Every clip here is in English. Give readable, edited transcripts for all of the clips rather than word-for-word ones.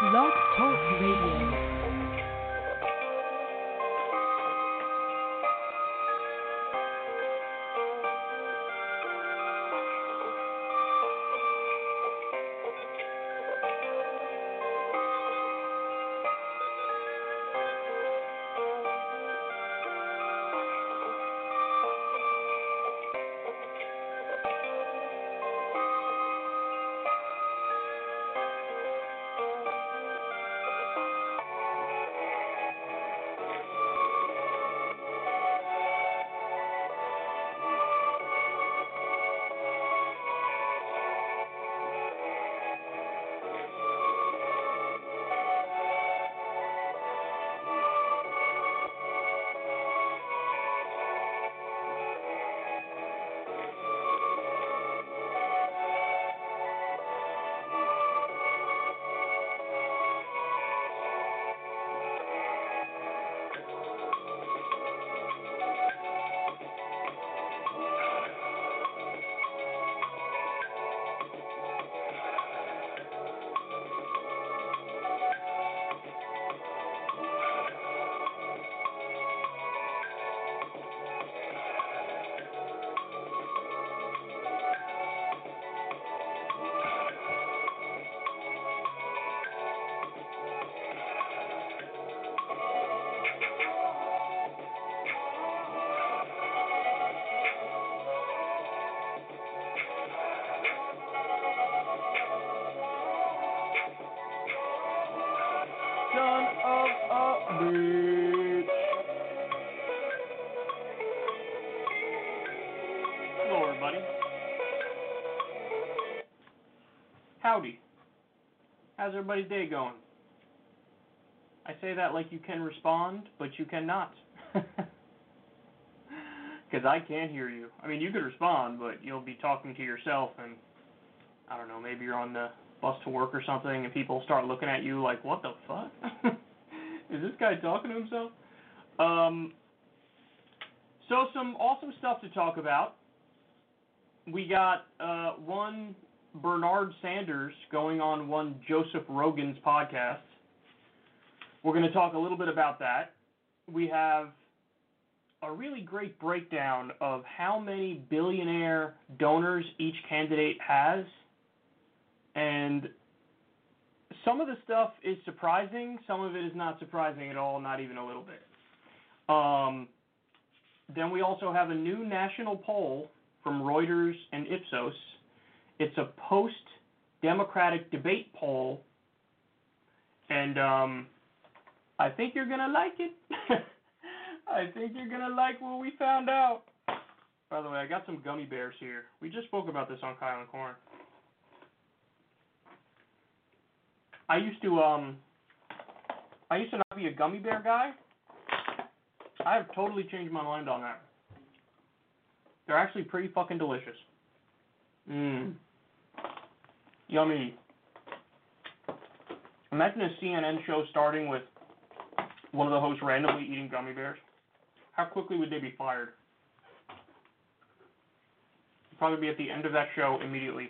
Lock Talk Radio. Howdy. How's everybody's day going? I say that like you can respond, but you cannot. Because I can't hear you. I mean, you could respond, but you'll be talking to yourself, and I don't know, maybe you're on the bus to work or something, and people start looking at you like, what the fuck? Is this guy talking to himself? So some awesome stuff to talk about. We got one Bernard Sanders going on one Joseph Rogan's podcast. We're going to talk a little bit about that. We have a really great breakdown of how many billionaire donors each candidate has. And some of the stuff is surprising. Some of it is not surprising at all, not even a little bit. Then we also have a new national poll from Reuters and Ipsos. It's a post-Democratic debate poll, and I think you're going to like it. I think you're going to like what we found out. By the way, I got some gummy bears here. We just spoke about this on Kyle and Corn. I used to not be a gummy bear guy. I have totally changed my mind on that. They're actually pretty fucking delicious. Yummy. Imagine a CNN show starting with one of the hosts randomly eating gummy bears. How quickly would they be fired? They'd probably be at the end of that show immediately.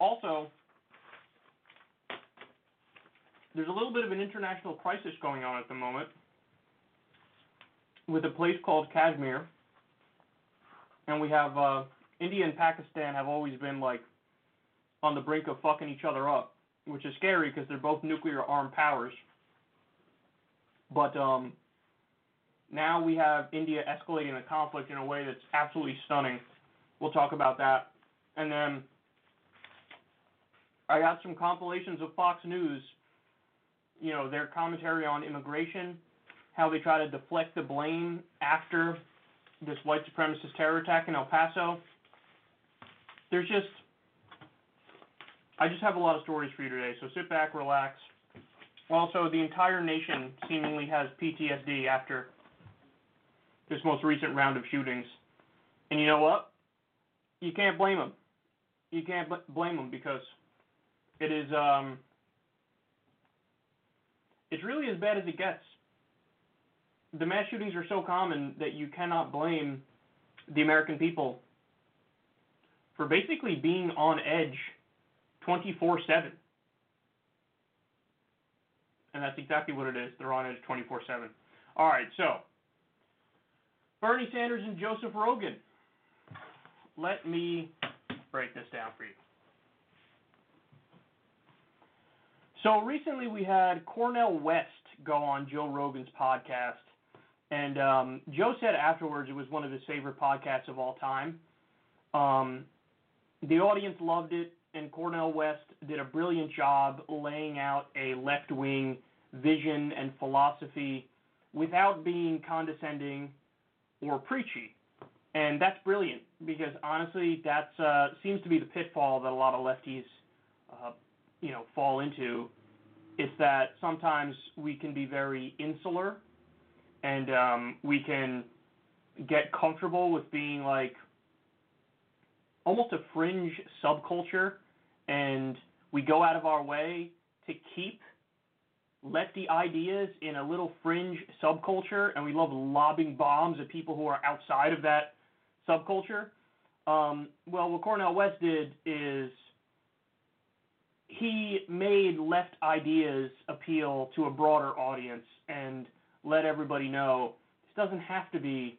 Also, there's a little bit of an international crisis going on at the moment with a place called Kashmir. And we have India and Pakistan have always been, like, on the brink of fucking each other up, which is scary because they're both nuclear-armed powers. But now we have India escalating the conflict in a way that's absolutely stunning. We'll talk about that. And then I got some compilations of Fox News, you know, their commentary on immigration, how they try to deflect the blame after this white supremacist terror attack in El Paso. There's just, I just have a lot of stories for you today, so sit back, relax. Also, the entire nation seemingly has PTSD after this most recent round of shootings. And you know what? You can't blame them. You can't blame them because it is, it's really as bad as it gets. The mass shootings are so common that you cannot blame the American people for basically being on edge 24/7. And that's exactly what it is. They're on it 24/7. All right, so Bernie Sanders and Joseph Rogan. Let me break this down for you. So recently we had Cornel West go on Joe Rogan's podcast. And Joe said afterwards it was one of his favorite podcasts of all time. The audience loved it, and Cornel West did a brilliant job laying out a left-wing vision and philosophy without being condescending or preachy. And that's brilliant because, honestly, that seems to be the pitfall that a lot of lefties fall into. It's that sometimes we can be very insular. And we can get comfortable with being like almost a fringe subculture, and we go out of our way to keep lefty ideas in a little fringe subculture, and we love lobbing bombs at people who are outside of that subculture. Well, what Cornel West did is he made left ideas appeal to a broader audience and let everybody know this doesn't have to be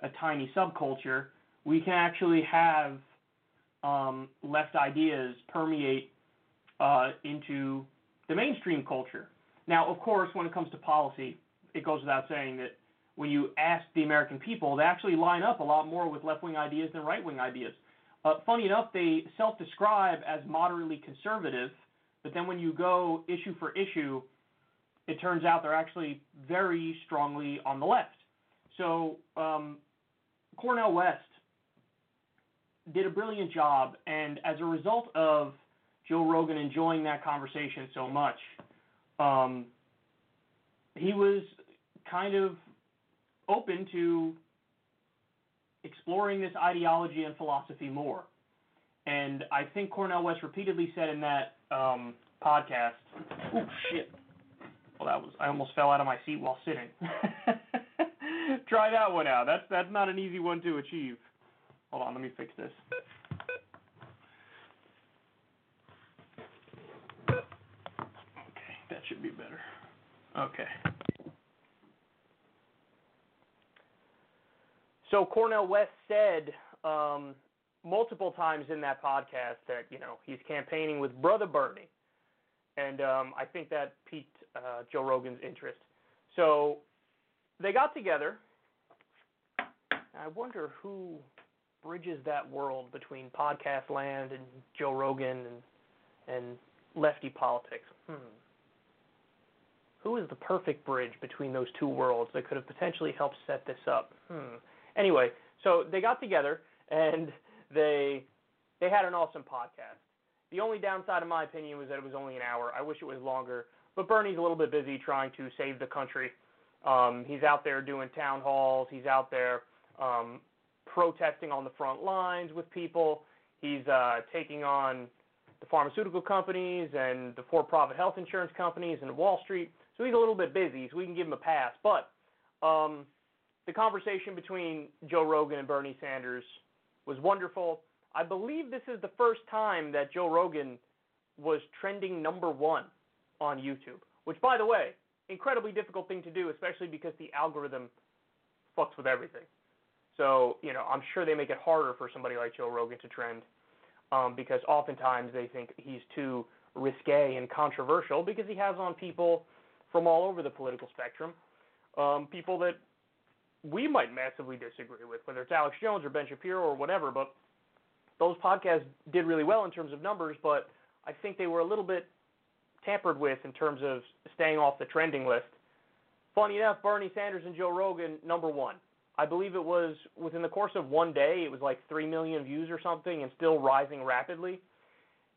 a tiny subculture. We can actually have left ideas permeate into the mainstream culture. Now, of course, when it comes to policy, it goes without saying that when you ask the American people, they actually line up a lot more with left-wing ideas than right-wing ideas. Funny enough, they self-describe as moderately conservative, but then when you go issue for issue, it turns out they're actually very strongly on the left. So Cornel West did a brilliant job, and as a result of Joe Rogan enjoying that conversation so much, he was kind of open to exploring this ideology and philosophy more. And I think Cornel West repeatedly said in that podcast, oh, shit. I almost fell out of my seat while sitting. Try that one out. That's not an easy one to achieve. Hold on, let me fix this. Okay, that should be better. Okay. So Cornel West said multiple times in that podcast that, he's campaigning with Brother Bernie. And I think that piqued Joe Rogan's interest. So they got together. I wonder who bridges that world between podcast land and Joe Rogan and lefty politics. Who is the perfect bridge between those two worlds that could have potentially helped set this up? Anyway, so they got together, and they had an awesome podcast. The only downside, in my opinion, was that it was only an hour. I wish it was longer. But Bernie's a little bit busy trying to save the country. He's out there doing town halls. He's out there protesting on the front lines with people. He's taking on the pharmaceutical companies and the for-profit health insurance companies and Wall Street. So he's a little bit busy, so we can give him a pass. But the conversation between Joe Rogan and Bernie Sanders was wonderful. I believe this is the first time that Joe Rogan was trending #1 on YouTube, which, by the way, incredibly difficult thing to do, especially because the algorithm fucks with everything. So, I'm sure they make it harder for somebody like Joe Rogan to trend because oftentimes they think he's too risque and controversial because he has on people from all over the political spectrum, people that we might massively disagree with, whether it's Alex Jones or Ben Shapiro or whatever, but those podcasts did really well in terms of numbers, but I think they were a little bit tampered with in terms of staying off the trending list. Funny enough, Bernie Sanders and Joe Rogan, #1. I believe it was within the course of one day, it was like 3 million views or something and still rising rapidly.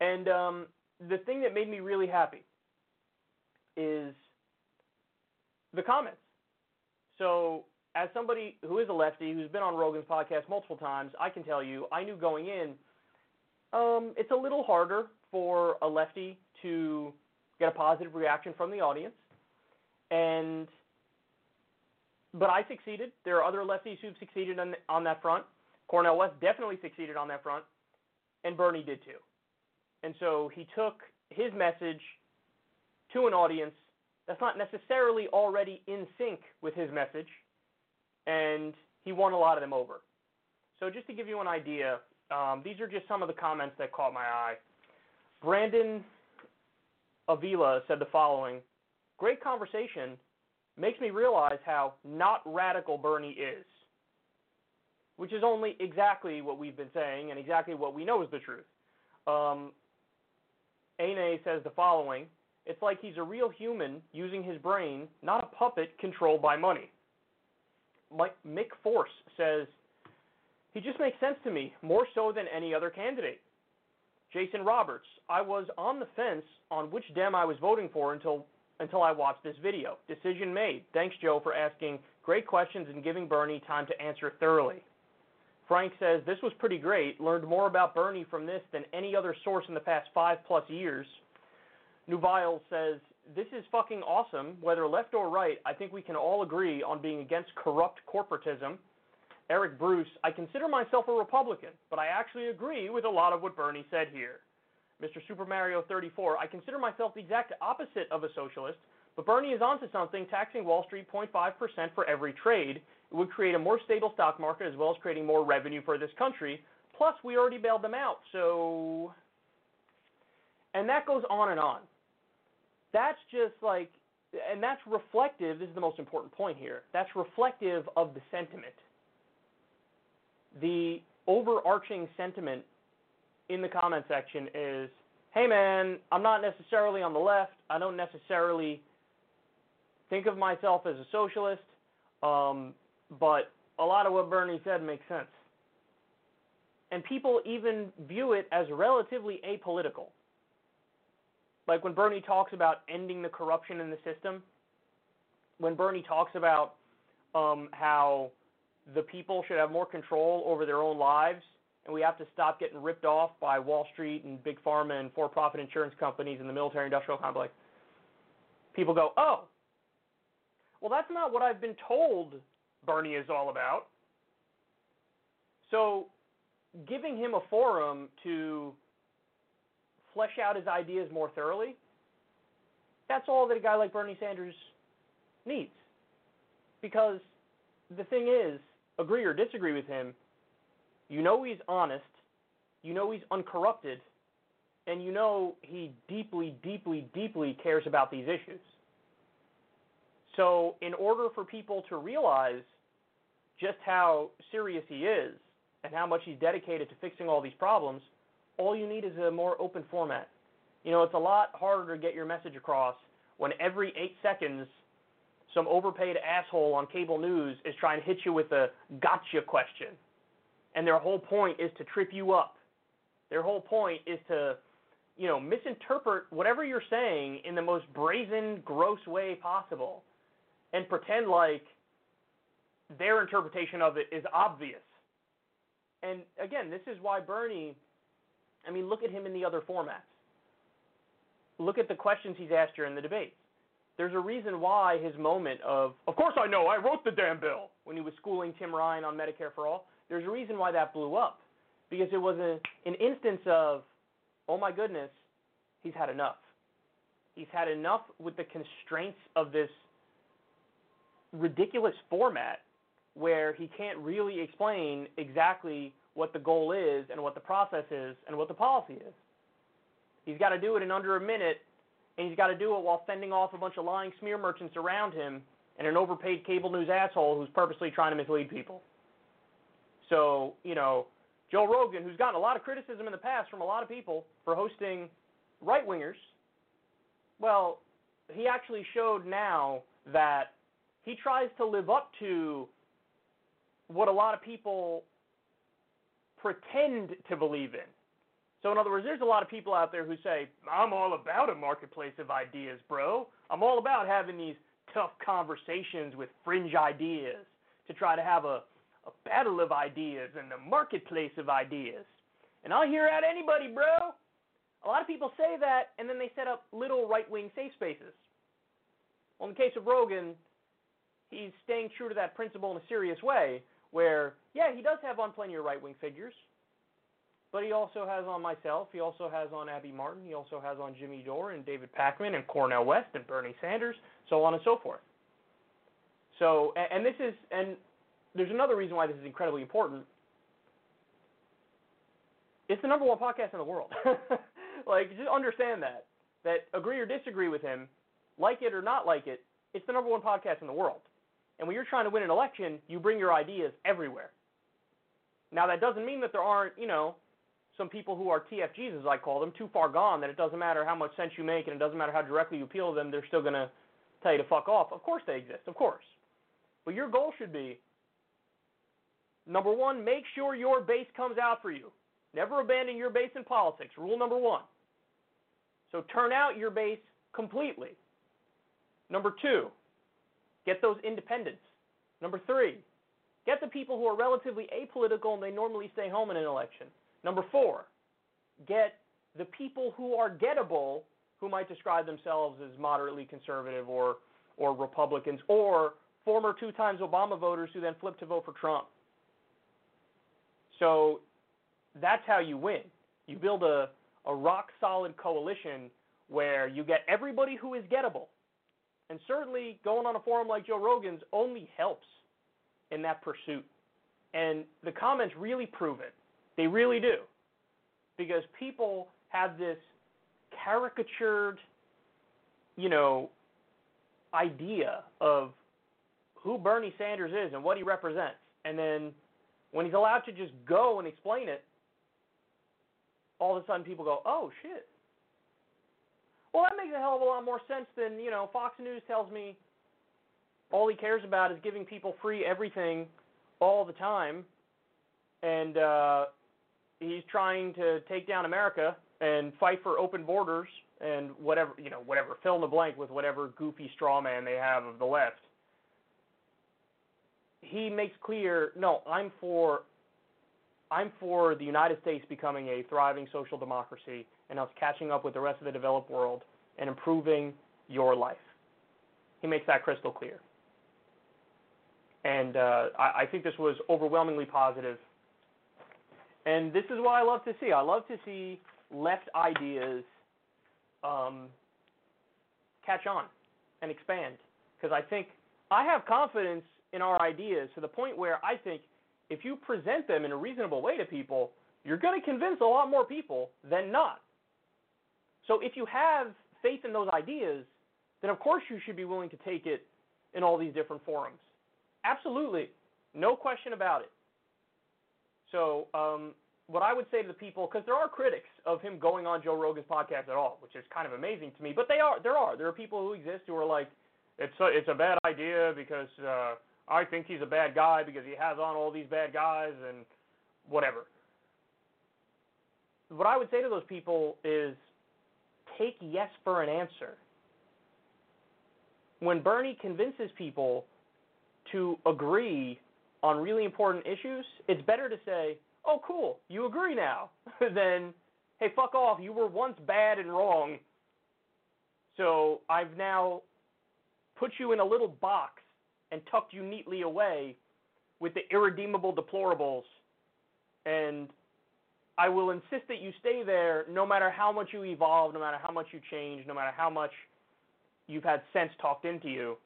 And the thing that made me really happy is the comments. So as somebody who is a lefty, who's been on Rogan's podcast multiple times, I can tell you, I knew going in, it's a little harder for a lefty to get a positive reaction from the audience. But I succeeded. There are other lefties who've succeeded on that front. Cornel West definitely succeeded on that front, and Bernie did too. And so he took his message to an audience that's not necessarily already in sync with his message, and he won a lot of them over. So just to give you an idea, these are just some of the comments that caught my eye. Brandon Avila said the following: "Great conversation. Makes me realize how not radical Bernie is," which is only exactly what we've been saying and exactly what we know is the truth. Aine says the following: "It's like he's a real human using his brain, not a puppet controlled by money." Mick Force says, "He just makes sense to me, more so than any other candidate." Jason Roberts: "I was on the fence on which Dem I was voting for until I watched this video. Decision made. Thanks, Joe, for asking great questions and giving Bernie time to answer thoroughly." Frank says, "This was pretty great. Learned more about Bernie from this than any other source in the past 5+ years. Nubile says, "This is fucking awesome. Whether left or right, I think we can all agree on being against corrupt corporatism." Eric Bruce: "I consider myself a Republican, but I actually agree with a lot of what Bernie said here." Mr. Super Mario 34, "I consider myself the exact opposite of a socialist, but Bernie is onto something, taxing Wall Street 0.5% for every trade. It would create a more stable stock market as well as creating more revenue for this country. Plus, we already bailed them out, so..." And that goes on and on. That's just like, and that's reflective, this is the most important point here, that's reflective of the sentiment. The overarching sentiment in the comment section is, hey man, I'm not necessarily on the left, I don't necessarily think of myself as a socialist, but a lot of what Bernie said makes sense. And people even view it as relatively apolitical. Like when Bernie talks about ending the corruption in the system, when Bernie talks about how the people should have more control over their own lives, and we have to stop getting ripped off by Wall Street and big pharma and for-profit insurance companies and the military-industrial complex, people go, oh, well, that's not what I've been told Bernie is all about. So giving him a forum to flesh out his ideas more thoroughly, that's all that a guy like Bernie Sanders needs. Because the thing is, agree or disagree with him, you know he's honest, you know he's uncorrupted, and you know he deeply, deeply, deeply cares about these issues. So in order for people to realize just how serious he is and how much he's dedicated to fixing all these problems, all you need is a more open format. You know, it's a lot harder to get your message across when every 8 seconds some overpaid asshole on cable news is trying to hit you with a gotcha question. And their whole point is to trip you up. Their whole point is to, you know, misinterpret whatever you're saying in the most brazen, gross way possible and pretend like their interpretation of it is obvious. And, again, this is why Bernie, I mean, look at him in the other formats. Look at the questions he's asked during the debates. There's a reason why his moment of course I know, I wrote the damn bill, when he was schooling Tim Ryan on Medicare for All, there's a reason why that blew up, because it was an instance of, oh my goodness, he's had enough. He's had enough with the constraints of this ridiculous format where he can't really explain exactly what the goal is and what the process is and what the policy is. He's got to do it in under a minute, and he's got to do it while fending off a bunch of lying smear merchants around him and an overpaid cable news asshole who's purposely trying to mislead people. So, you know, Joe Rogan, who's gotten a lot of criticism in the past from a lot of people for hosting right-wingers, well, he actually showed now that he tries to live up to what a lot of people pretend to believe in. So, in other words, there's a lot of people out there who say, I'm all about a marketplace of ideas, bro. I'm all about having these tough conversations with fringe ideas to try to have a battle of ideas and the marketplace of ideas. And I'll hear out anybody, bro. A lot of people say that, and then they set up little right-wing safe spaces. Well, in the case of Rogan, he's staying true to that principle in a serious way where, yeah, he does have on plenty of right-wing figures, But he also has on myself, he also has on Abby Martin, he also has on Jimmy Dore and David Packman and Cornel West and Bernie Sanders, so on and so forth. So, and there's another reason why this is incredibly important. It's the number one podcast in the world. Like, just understand that. That agree or disagree with him, like it or not like it, it's the number one podcast in the world. And when you're trying to win an election, you bring your ideas everywhere. Now, that doesn't mean that there aren't, you know, some people who are TFGs, as I call them, too far gone, that it doesn't matter how much sense you make and it doesn't matter how directly you appeal to them, they're still going to tell you to fuck off. Of course they exist, of course. But your goal should be, number one, make sure your base comes out for you. Never abandon your base in politics, rule number one. So turn out your base completely. Number two, get those independents. Number three, get the people who are relatively apolitical and they normally stay home in an election. Number four, get the people who are gettable, who might describe themselves as moderately conservative or Republicans or former two times Obama voters who then flip to vote for Trump. So that's how you win. You build a rock-solid coalition where you get everybody who is gettable. And certainly going on a forum like Joe Rogan's only helps in that pursuit. And the comments really prove it. They really do. Because people have this caricatured, you know, idea of who Bernie Sanders is and what he represents. And then when he's allowed to just go and explain it, all of a sudden people go, oh, shit. Well, that makes a hell of a lot more sense than, you know, Fox News tells me all he cares about is giving people free everything all the time, and he's trying to take down America and fight for open borders and whatever, you know, whatever, fill in the blank with whatever goofy straw man they have of the left. He makes clear, no, I'm for the United States becoming a thriving social democracy and us catching up with the rest of the developed world and improving your life. He makes that crystal clear. And I think this was overwhelmingly positive. And this is what I love to see. I love to see left ideas catch on and expand. Because I think I have confidence in our ideas to the point where I think if you present them in a reasonable way to people, you're going to convince a lot more people than not. So if you have faith in those ideas, then of course you should be willing to take it in all these different forums. Absolutely. No question about it. So what I would say to the people, because there are critics of him going on Joe Rogan's podcast at all, which is kind of amazing to me, but there are people who exist who are like, it's a bad idea because I think he's a bad guy because he has on all these bad guys and whatever. What I would say to those people is take yes for an answer. When Bernie convinces people to agree on really important issues, it's better to say, oh, cool, you agree now, than, hey, fuck off, you were once bad and wrong, so I've now put you in a little box and tucked you neatly away with the irredeemable deplorables, and I will insist that you stay there no matter how much you evolve, no matter how much you change, no matter how much you've had sense talked into you.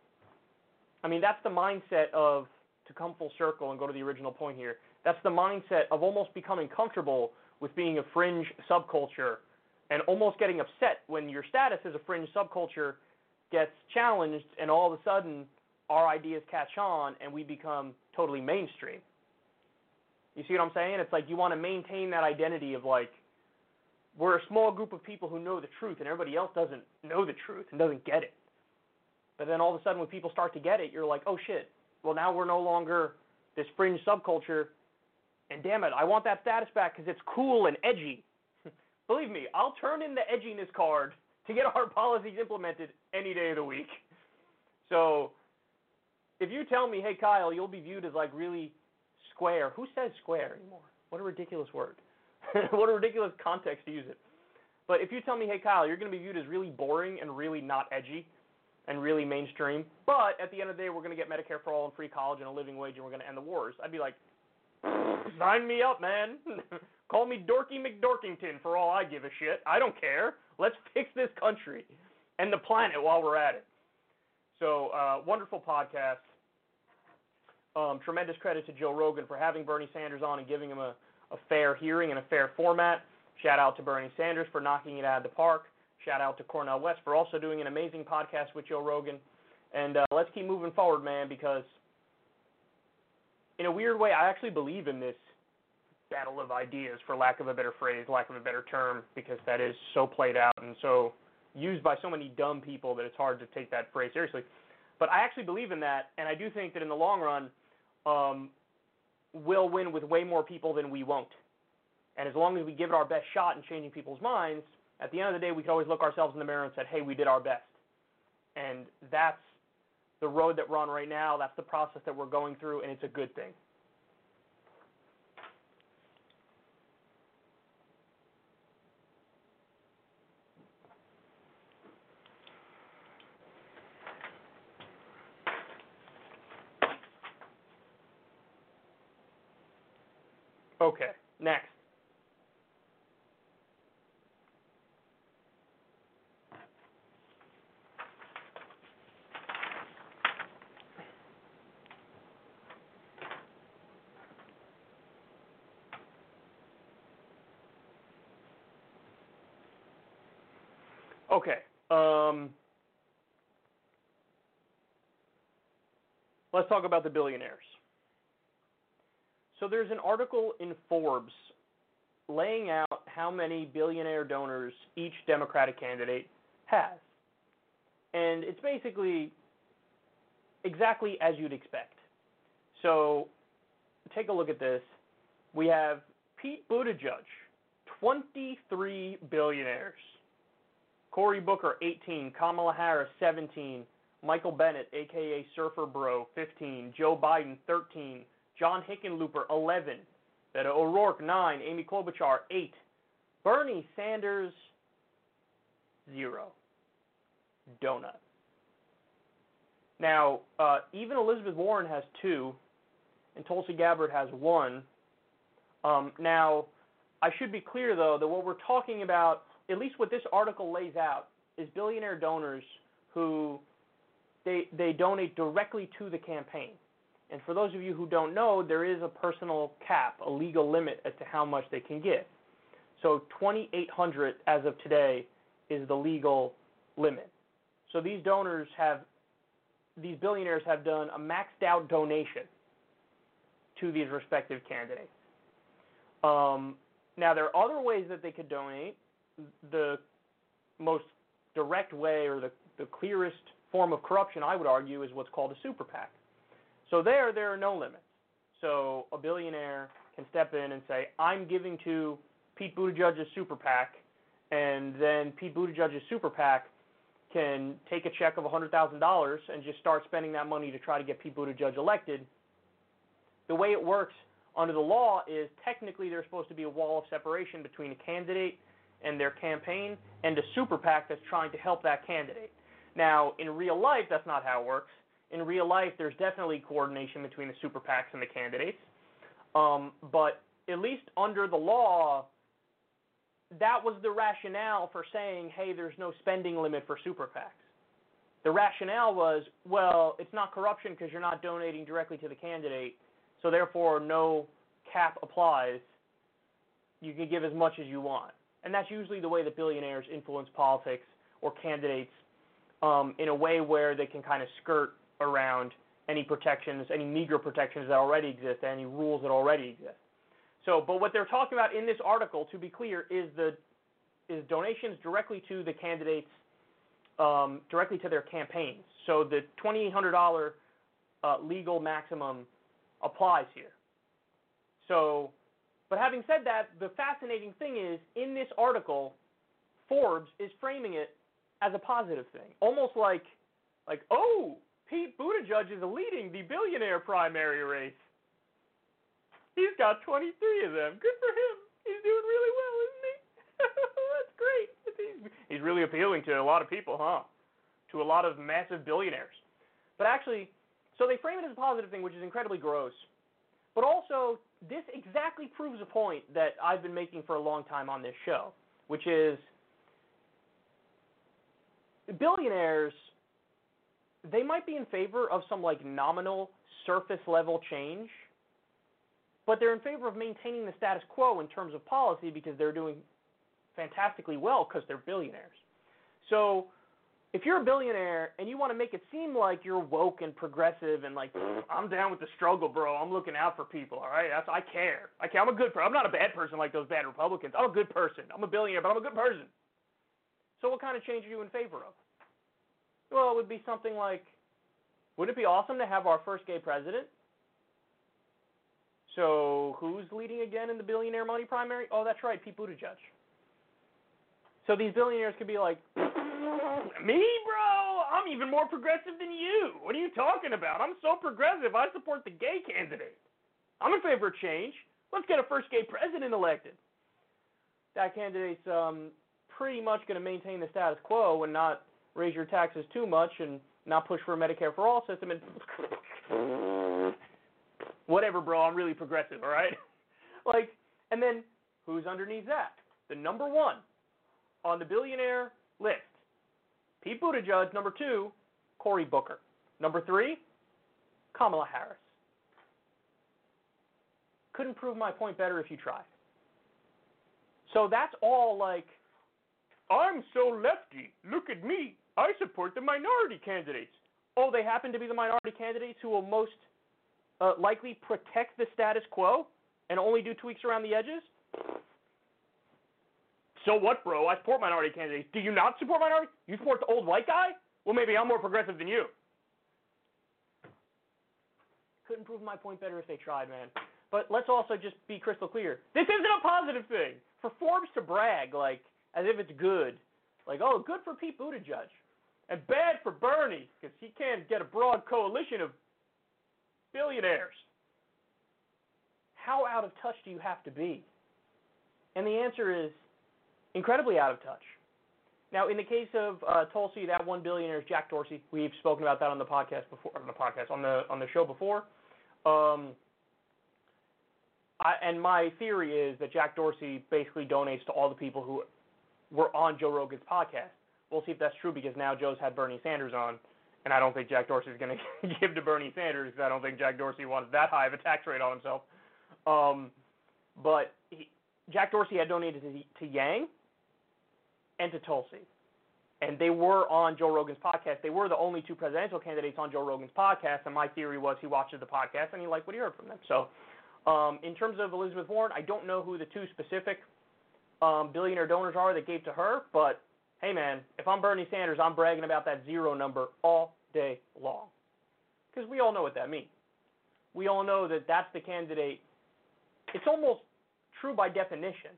I mean, that's the mindset of, to come full circle and go to the original point here, that's the mindset of almost becoming comfortable with being a fringe subculture and almost getting upset when your status as a fringe subculture gets challenged and all of a sudden our ideas catch on and we become totally mainstream. You see what I'm saying? It's like you want to maintain that identity of like, we're a small group of people who know the truth and everybody else doesn't know the truth and doesn't get it. But then all of a sudden when people start to get it, you're like, oh shit, well now we're no longer this fringe subculture and damn it, I want that status back because it's cool and edgy. Believe me, I'll turn in the edginess card to get our policies implemented any day of the week. So if you tell me, hey Kyle, you'll be viewed as like really square. Who says square anymore? What a ridiculous word. What a ridiculous context to use it. But if you tell me, hey, Kyle, you're going to be viewed as really boring and really not edgy and really mainstream, but at the end of the day, we're going to get Medicare for All and free college and a living wage and we're going to end the wars, I'd be like, Sign me up, man. Call me Dorky McDorkington for all I give a shit. I don't care. Let's fix this country and the planet while we're at it. So, wonderful podcast. Tremendous credit to Joe Rogan for having Bernie Sanders on and giving him a fair hearing and a fair format. Shout out to Bernie Sanders for knocking it out of the park. Shout out to Cornel West for also doing an amazing podcast with Joe Rogan. And let's keep moving forward, man, because in a weird way, I actually believe in this battle of ideas, for lack of a better phrase, lack of a better term, because that is so played out and so used by so many dumb people that it's hard to take that phrase seriously. But I actually believe in that, and I do think that in the long run, we'll win with way more people than we won't. And as long as we give it our best shot in changing people's minds, at the end of the day, we can always look ourselves in the mirror and say, hey, we did our best. And that's the road that we're on right now. That's the process that we're going through, and it's a good thing. Okay, next. Okay, let's talk about the billionaires. So there's an article in Forbes laying out how many billionaire donors each Democratic candidate has. And it's basically exactly as you'd expect. So take a look at this. We have Pete Buttigieg, 23 billionaires. Cory Booker, 18. Kamala Harris, 17. Michael Bennett, a.k.a. Surfer Bro, 15. Joe Biden, 13. John Hickenlooper, 11. Beto O'Rourke, 9. Amy Klobuchar, 8. Bernie Sanders, 0. Donut. Now, even Elizabeth Warren has 2, and Tulsi Gabbard has 1. Now, I should be clear, though, that what we're talking about, at least what this article lays out, is billionaire donors who they donate directly to the campaign. And for those of you who don't know, there is a personal cap, a legal limit as to how much they can give. So 2,800 as of today is the legal limit. So these billionaires have done a maxed out donation to these respective candidates. Now, there are other ways that they could donate. The most direct way, or the clearest form of corruption, I would argue, is what's called a super PAC. So there are no limits. So a billionaire can step in and say, I'm giving to Pete Buttigieg's super PAC, and then Pete Buttigieg's super PAC can take a check of $100,000 and just start spending that money to try to get Pete Buttigieg elected. The way it works under the law is technically there's supposed to be a wall of separation between a candidate and their campaign and a super PAC that's trying to help that candidate. Now, in real life, that's not how it works. In real life, there's definitely coordination between the super PACs and the candidates. But at least under the law, that was the rationale for saying, hey, there's no spending limit for super PACs. The rationale was, well, it's not corruption because you're not donating directly to the candidate, so therefore no cap applies. You can give as much as you want. And that's usually the way that billionaires influence politics or candidates in a way where they can kind of skirt around any protections, any meager protections that already exist, any rules that already exist. So, but what they're talking about in this article, to be clear, is donations directly to the candidates, directly to their campaigns. So the $2,800 legal maximum applies here. So, but having said that, the fascinating thing is, in this article, Forbes is framing it as a positive thing, almost like, oh, Pete Buttigieg is leading the billionaire primary race. He's got 23 of them. Good for him. He's doing really well, isn't he? That's great. He's really appealing to a lot of people, huh? To a lot of massive billionaires. But actually, so they frame it as a positive thing, which is incredibly gross. But also, this exactly proves a point that I've been making for a long time on this show, which is billionaires, they might be in favor of some like nominal surface-level change, but they're in favor of maintaining the status quo in terms of policy because they're doing fantastically well because they're billionaires. So if you're a billionaire and you want to make it seem like you're woke and progressive and like, I'm down with the struggle, bro. I'm looking out for people, all right? I care. I'm a good person. I'm not a bad person like those bad Republicans. I'm a good person. I'm a billionaire, but I'm a good person. So what kind of change are you in favor of? Well, it would be something like, wouldn't it be awesome to have our first gay president? So who's leading again in the billionaire money primary? Oh, that's right, Pete Buttigieg. So these billionaires could be like, me, bro? I'm even more progressive than you. What are you talking about? I'm so progressive, I support the gay candidate. I'm in favor of change. Let's get a first gay president elected. That candidate's pretty much going to maintain the status quo and not raise your taxes too much and not push for a Medicare for All system and whatever, bro, I'm really progressive, all right? Like, and then who's underneath that? The number one on the billionaire list, Pete Buttigieg. Number two, Cory Booker. Number three, Kamala Harris. Couldn't prove my point better if you tried. So that's all like, I'm so lefty, look at me, I support the minority candidates. Oh, they happen to be the minority candidates who will most likely protect the status quo and only do tweaks around the edges? So what, bro? I support minority candidates. Do you not support minorities? You support the old white guy? Well, maybe I'm more progressive than you. Couldn't prove my point better if they tried, man. But let's also just be crystal clear. This isn't a positive thing. For Forbes to brag, like, as if it's good. Like, oh, good for Pete Buttigieg. And bad for Bernie, because he can't get a broad coalition of billionaires. How out of touch do you have to be? And the answer is incredibly out of touch. Now, in the case of Tulsi, that one billionaire is Jack Dorsey. We've spoken about that on the podcast before, on the show before. And my theory is that Jack Dorsey basically donates to all the people who were on Joe Rogan's podcast. We'll see if that's true because now Joe's had Bernie Sanders on, and I don't think Jack Dorsey is going to give to Bernie Sanders because I don't think Jack Dorsey wants that high of a tax rate on himself. But Jack Dorsey had donated to Yang and to Tulsi, and they were on Joe Rogan's podcast. They were the only two presidential candidates on Joe Rogan's podcast, and my theory was he watched the podcast and he liked what he heard from them. So in terms of Elizabeth Warren, I don't know who the two specific billionaire donors are that gave to her, but hey, man, if I'm Bernie Sanders, I'm bragging about that zero number all day long because we all know what that means. We all know that that's the candidate. It's almost true by definition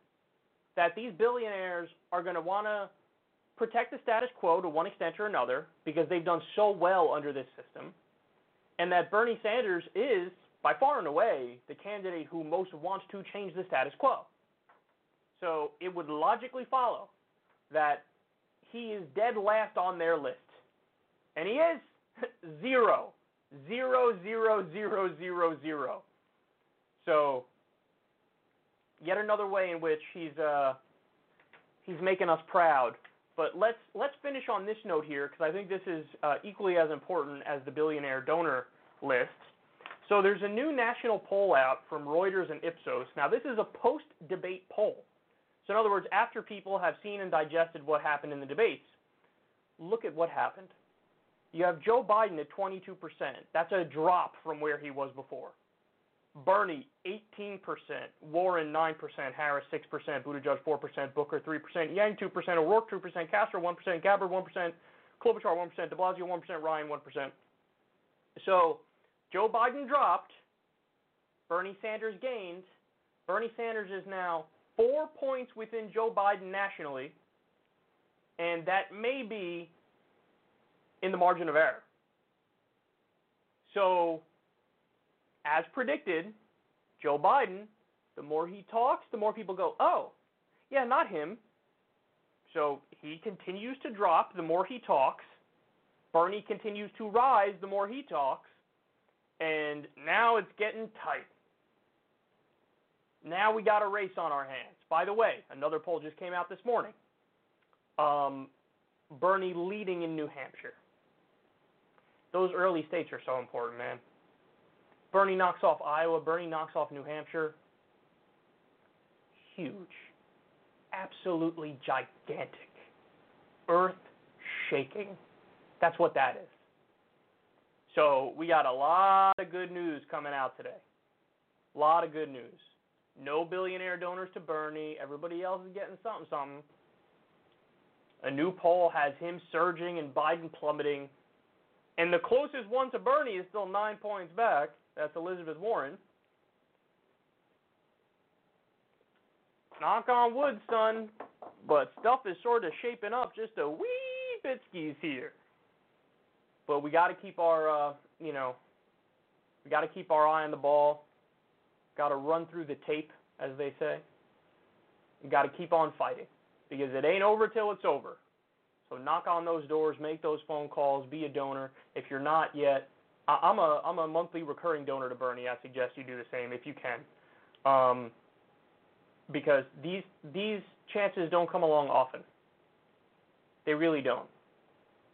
that these billionaires are going to want to protect the status quo to one extent or another because they've done so well under this system, and that Bernie Sanders is, by far and away, the candidate who most wants to change the status quo. So it would logically follow that he is dead last on their list, and he is zero. Zero, zero, zero, zero, zero. So yet another way in which he's making us proud. But let's finish on this note here because I think this is equally as important as the billionaire donor list. So there's a new national poll out from Reuters and Ipsos. Now this is a post-debate poll. So in other words, after people have seen and digested what happened in the debates, look at what happened. You have Joe Biden at 22%. That's a drop from where he was before. Bernie, 18%, Warren, 9%, Harris, 6%, Buttigieg, 4%, Booker, 3%, Yang, 2%, O'Rourke, 2%, Castro, 1%, Gabbard, 1%, Klobuchar, 1%, de Blasio, 1%, Ryan, 1%. So Joe Biden dropped, Bernie Sanders gained. Bernie Sanders is now 4 points within Joe Biden nationally, and that may be in the margin of error. So as predicted, Joe Biden, the more he talks, the more people go, oh, yeah, not him. So he continues to drop the more he talks. Bernie continues to rise the more he talks. And now it's getting tight. Now we got a race on our hands. By the way, another poll just came out this morning. Bernie leading in New Hampshire. Those early states are so important, man. Bernie knocks off Iowa. Bernie knocks off New Hampshire. Huge. Absolutely gigantic. Earth-shaking. That's what that is. So we got a lot of good news coming out today. A lot of good news. No billionaire donors to Bernie. Everybody else is getting something. A new poll has him surging and Biden plummeting. And the closest one to Bernie is still 9 points back. That's Elizabeth Warren. Knock on wood, son. But stuff is sort of shaping up just a wee bit skis here. But we got to keep our, we got to keep our eye on the ball. Got to run through the tape, as they say. You got to keep on fighting because it ain't over till it's over. So knock on those doors, make those phone calls, be a donor. If you're not yet, I'm a monthly recurring donor to Bernie. I suggest you do the same if you can, because these chances don't come along often. They really don't.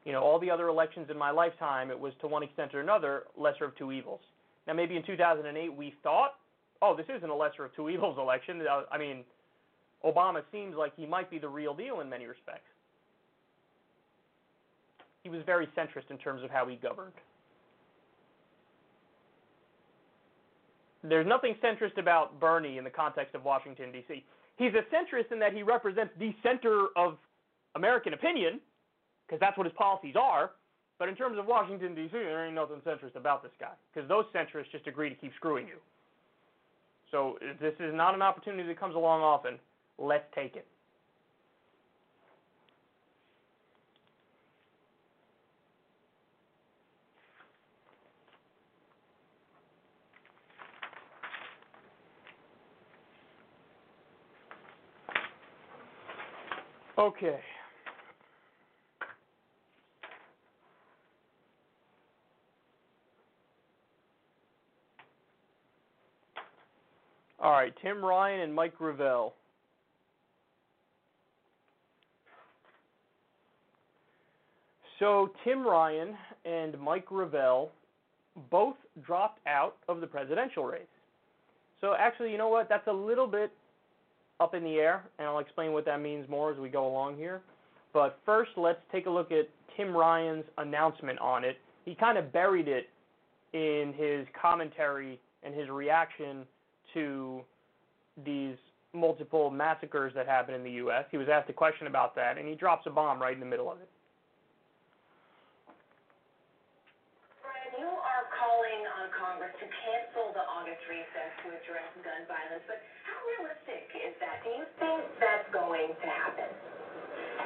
You know, all the other elections in my lifetime, it was to one extent or another, lesser of two evils. Now, maybe in 2008 we thought, oh, this isn't a lesser of two evils election. I mean, Obama seems like he might be the real deal in many respects. He was very centrist in terms of how he governed. There's nothing centrist about Bernie in the context of Washington, D.C. He's a centrist in that he represents the center of American opinion, because that's what his policies are. But in terms of Washington, D.C., there ain't nothing centrist about this guy, because those centrists just agree to keep screwing you. So this is not an opportunity that comes along often. Let's take it. Okay. All right, Tim Ryan and Mike Gravel. So Tim Ryan and Mike Gravel both dropped out of the presidential race. So actually, you know what? That's a little bit up in the air, and I'll explain what that means more as we go along here. But first, let's take a look at Tim Ryan's announcement on it. He kind of buried it in his commentary and his reaction to these multiple massacres that happen in the U.S. He was asked a question about that, and he drops a bomb right in the middle of it. Brian, you are calling on Congress to cancel the August recess to address gun violence, but how realistic is that? Do you think that's going to happen?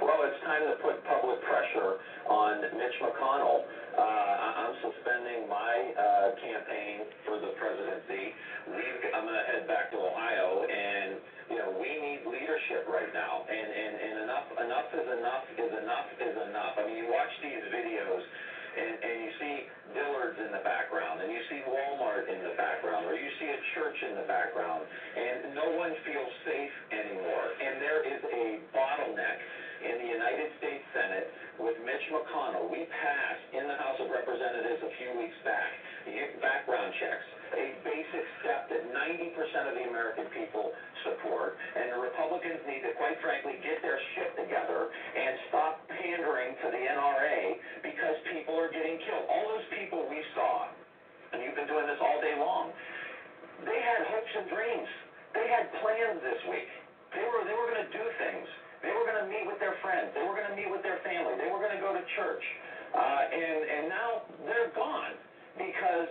Well, it's time to put public pressure on Mitch McConnell. I'm suspending my campaign for the presidency. I'm going to head back to Ohio, and we need leadership right now. And enough is enough. I mean, you watch these videos, and you see Dillard's in the background, and you see Walmart in the background, or you see a church in the background, and no one feels safe anymore. And there is a bottleneck in the United States Senate with Mitch McConnell. We passed in the House of Representatives a few weeks back, background checks, a basic step that 90% of the American people support, and the Republicans need to, quite frankly, get their shit together and stop pandering to the NRA because people are getting killed. All those people we saw, and you've been doing this all day long, they had hopes and dreams. They had plans this week. They were going to do things. They were going to meet with their friends. They were going to meet with their family. They were going to go to church. And now they're gone because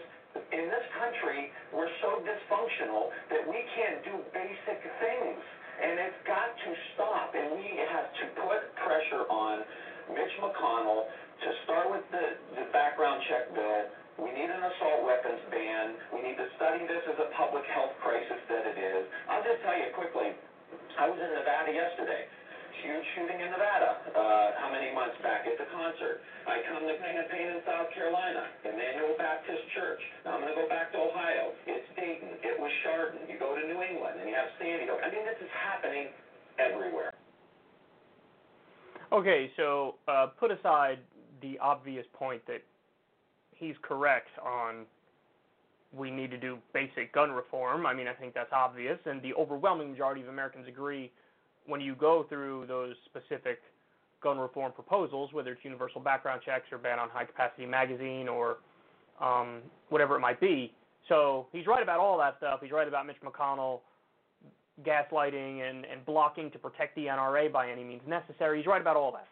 in this country, we're so dysfunctional that we can't do basic things. And it's got to stop. And we have to put pressure on Mitch McConnell to start with the background check bill. We need an assault weapons ban. We need to study this as a public health crisis that it is. I'll just tell you quickly, I was in Nevada yesterday. Huge shooting in Nevada how many months back at the concert. I come to campaign in South Carolina, Emmanuel Baptist Church. Now I'm going to go back to Ohio. It's Dayton. It was Chardon, you go to New England, and you have Sandy Hook. I mean, this is happening everywhere. Okay, so put aside the obvious point that he's correct on we need to do basic gun reform. I mean, I think that's obvious, and the overwhelming majority of Americans agree when you go through those specific gun reform proposals, whether it's universal background checks or ban on high-capacity magazine or whatever it might be. So he's right about all that stuff. He's right about Mitch McConnell gaslighting and blocking to protect the NRA by any means necessary. He's right about all that.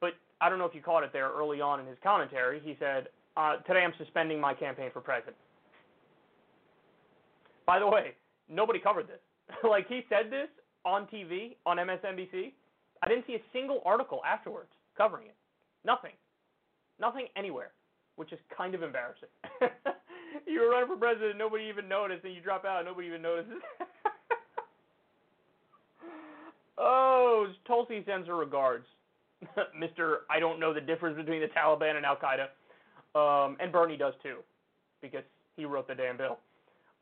But I don't know if you caught it there early on in his commentary. He said, today I'm suspending my campaign for president. By the way, nobody covered this. Like, he said this on TV, on MSNBC. I didn't see a single article afterwards covering it. Nothing. Nothing anywhere, which is kind of embarrassing. You were running for president, nobody even noticed, and you drop out, nobody even notices. Oh, Tulsi sends her regards. Mr. I don't know the difference between the Taliban and Al-Qaeda. And Bernie does too, because he wrote the damn bill.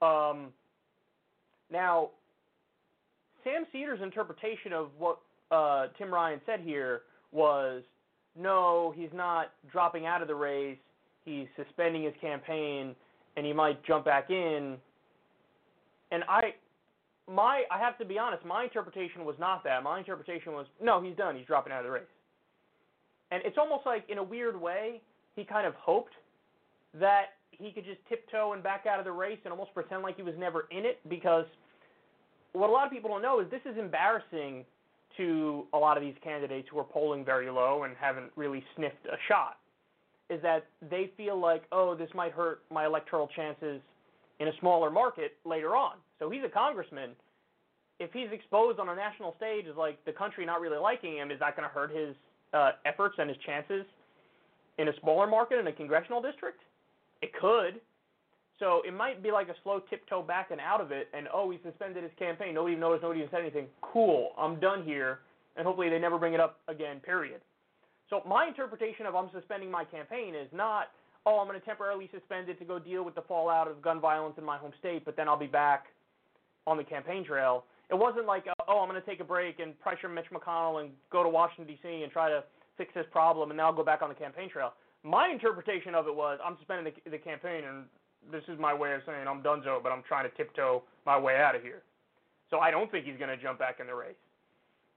Now, Sam Cedars' interpretation of what Tim Ryan said here was, no, he's not dropping out of the race, he's suspending his campaign, and he might jump back in. And I have to be honest, my interpretation was not that. My interpretation was, no, he's done, he's dropping out of the race. And it's almost like, in a weird way, he kind of hoped that he could just tiptoe and back out of the race and almost pretend like he was never in it, because what a lot of people don't know is this is embarrassing to a lot of these candidates who are polling very low and haven't really sniffed a shot, is that they feel like, oh, this might hurt my electoral chances in a smaller market later on. So he's a congressman. If he's exposed on a national stage as, like, the country not really liking him, is that going to hurt his efforts and his chances in a smaller market in a congressional district? It could. So it might be like a slow tiptoe back and out of it, and, oh, he suspended his campaign. Nobody even noticed, nobody even said anything. Cool, I'm done here, and hopefully they never bring it up again, period. So my interpretation of I'm suspending my campaign is not, oh, I'm going to temporarily suspend it to go deal with the fallout of gun violence in my home state, but then I'll be back on the campaign trail. It wasn't like, oh, I'm going to take a break and pressure Mitch McConnell and go to Washington, D.C. and try to fix this problem, and now I'll go back on the campaign trail. My interpretation of it was I'm suspending the campaign, and this is my way of saying I'm donezo, but I'm trying to tiptoe my way out of here. So I don't think he's going to jump back in the race.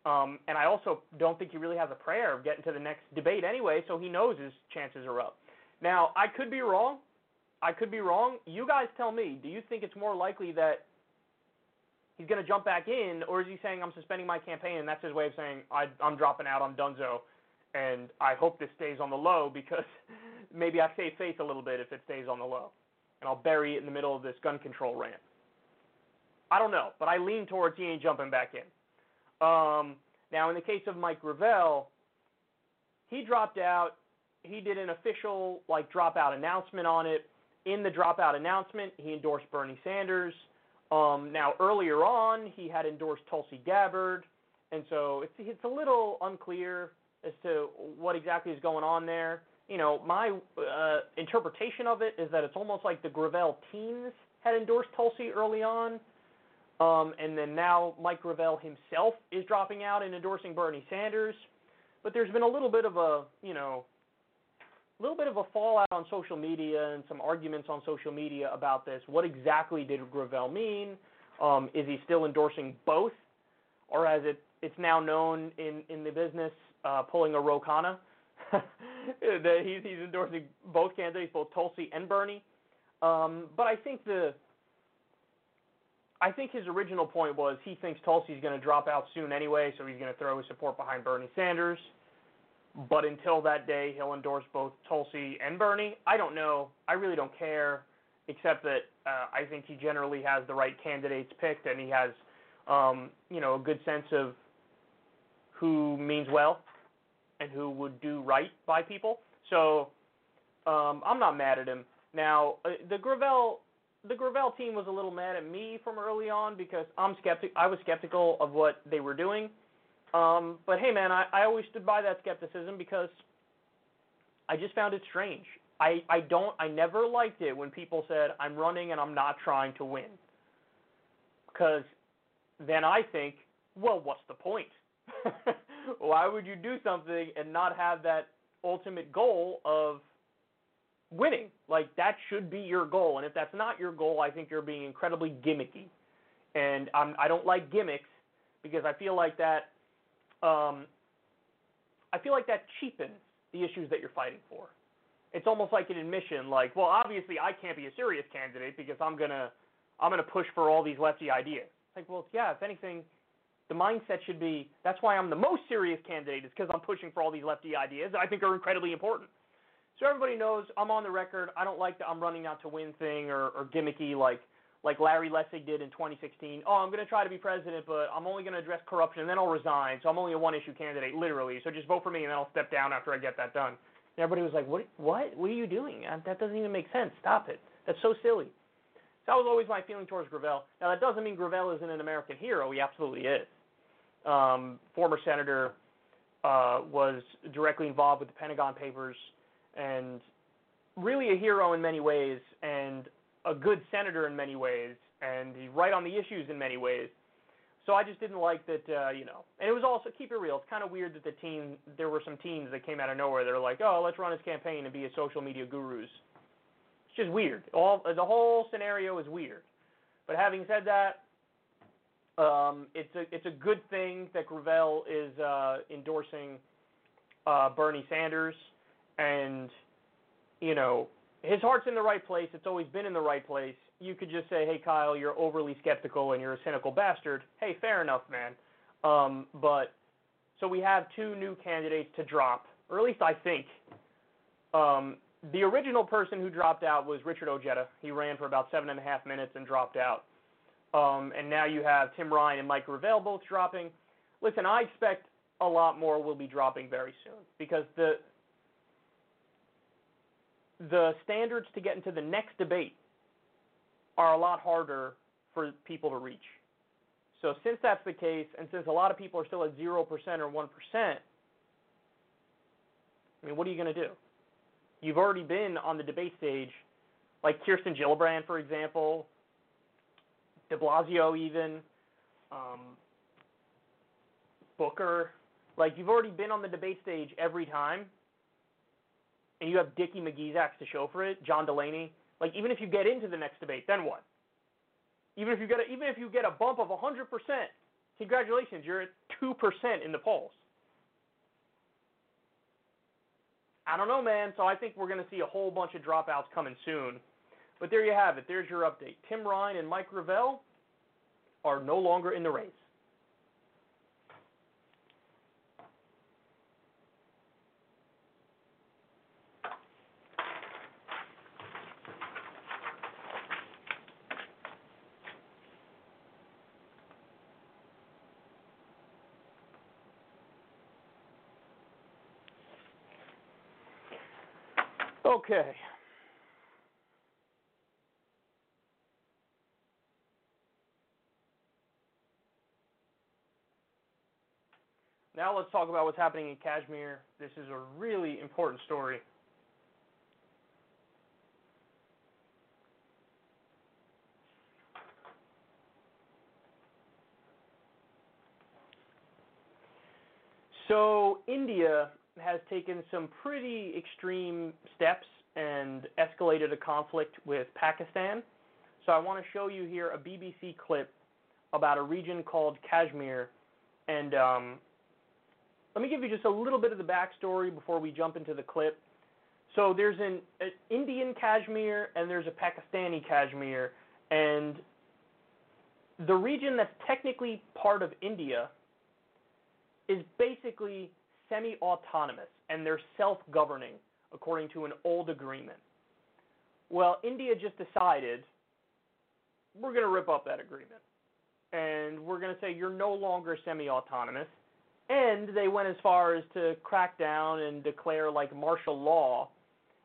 And I also don't think he really has a prayer of getting to the next debate anyway, so he knows his chances are up. Now, I could be wrong. I could be wrong. You guys tell me, do you think it's more likely that he's going to jump back in, or is he saying I'm suspending my campaign, and that's his way of saying I'm dropping out, I'm donezo, and I hope this stays on the low because maybe I save face a little bit if it stays on the low, and I'll bury it in the middle of this gun control rant. I don't know, but I lean towards he ain't jumping back in. Now, in the case of Mike Gravel, he dropped out. He did an official, like, dropout announcement on it. In the dropout announcement, he endorsed Bernie Sanders. Now, earlier on, he had endorsed Tulsi Gabbard, and so it's a little unclear as to what exactly is going on there. You know, my interpretation of it is that it's almost like the Gravel teens had endorsed Tulsi early on, and then now Mike Gravel himself is dropping out and endorsing Bernie Sanders. But there's been a little bit of a, you know, fallout on social media and some arguments on social media about this. What exactly did Gravel mean? Is he still endorsing both? Or as it's now known in the business, pulling a Rokana, he's endorsing both candidates, both Tulsi and Bernie. But I think his original point was he thinks Tulsi's going to drop out soon anyway, so he's going to throw his support behind Bernie Sanders. But until that day, he'll endorse both Tulsi and Bernie. I don't know. I really don't care, except that I think he generally has the right candidates picked, and he has, you know, a good sense of who means well and who would do right by people. So I'm not mad at him. Now, the Gravel team was a little mad at me from early on because I was skeptical of what they were doing. But hey, man, I always stood by that skepticism because I just found it strange. I never liked it when people said, I'm running and I'm not trying to win. Because then I think, well, what's the point? Why would you do something and not have that ultimate goal of winning? Like, that should be your goal. And if that's not your goal, I think you're being incredibly gimmicky. And I don't like gimmicks because I feel like that cheapens the issues that you're fighting for. It's almost like an admission, like, well, obviously I can't be a serious candidate because I'm gonna push for all these lefty ideas. Like, well, yeah, if anything, the mindset should be, that's why I'm the most serious candidate, is because I'm pushing for all these lefty ideas that I think are incredibly important. So everybody knows I'm on the record. I don't like the I'm running not to win thing or gimmicky like Larry Lessig did in 2016. Oh, I'm going to try to be president, but I'm only going to address corruption, and then I'll resign. So I'm only a one-issue candidate, literally. So just vote for me, and then I'll step down after I get that done. And everybody was like, what? What are you doing? That doesn't even make sense. Stop it. That's so silly. So that was always my feeling towards Gravel. Now, that doesn't mean Gravel isn't an American hero. He absolutely is. Former senator was directly involved with the Pentagon Papers and really a hero in many ways and a good senator in many ways, and he's right on the issues in many ways. So I just didn't like that, And it was also, keep it real, it's kind of weird that there were some teams that came out of nowhere that were like, oh, let's run his campaign and be his social media gurus. It's just weird. The whole scenario is weird. But having said that, it's a good thing that Gravel is endorsing Bernie Sanders, and, his heart's in the right place. It's always been in the right place. You could just say, hey, Kyle, you're overly skeptical and you're a cynical bastard. Hey, fair enough, man. So we have two new candidates to drop, or at least I think. The original person who dropped out was Richard Ojeda. He ran for about 7.5 minutes and dropped out. And now you have Tim Ryan and Mike Gravel both dropping. Listen, I expect a lot more will be dropping very soon because the standards to get into the next debate are a lot harder for people to reach. So since that's the case, and since a lot of people are still at 0% or 1%, what are you going to do? You've already been on the debate stage, like Kirsten Gillibrand, for example, de Blasio even, Booker. Like, you've already been on the debate stage every time. And you have Dickie McGee's axe to show for it, John Delaney. Like, even if you get into the next debate, then what? Even if you get a bump of 100%, congratulations, you're at 2% in the polls. I don't know, man. So I think we're going to see a whole bunch of dropouts coming soon. But there you have it. There's your update. Tim Ryan and Mike Gravel are no longer in the race. Okay. Now let's talk about what's happening in Kashmir. This is a really important story. So India has taken some pretty extreme steps and escalated a conflict with Pakistan. So I want to show you here a BBC clip about a region called Kashmir. And let me give you just a little bit of the backstory before we jump into the clip. So there's an Indian Kashmir and there's a Pakistani Kashmir. And the region that's technically part of India is basically semi-autonomous, and they're self-governing according to an old agreement. Well, India just decided we're going to rip up that agreement, and we're going to say you're no longer semi-autonomous, and they went as far as to crack down and declare like martial law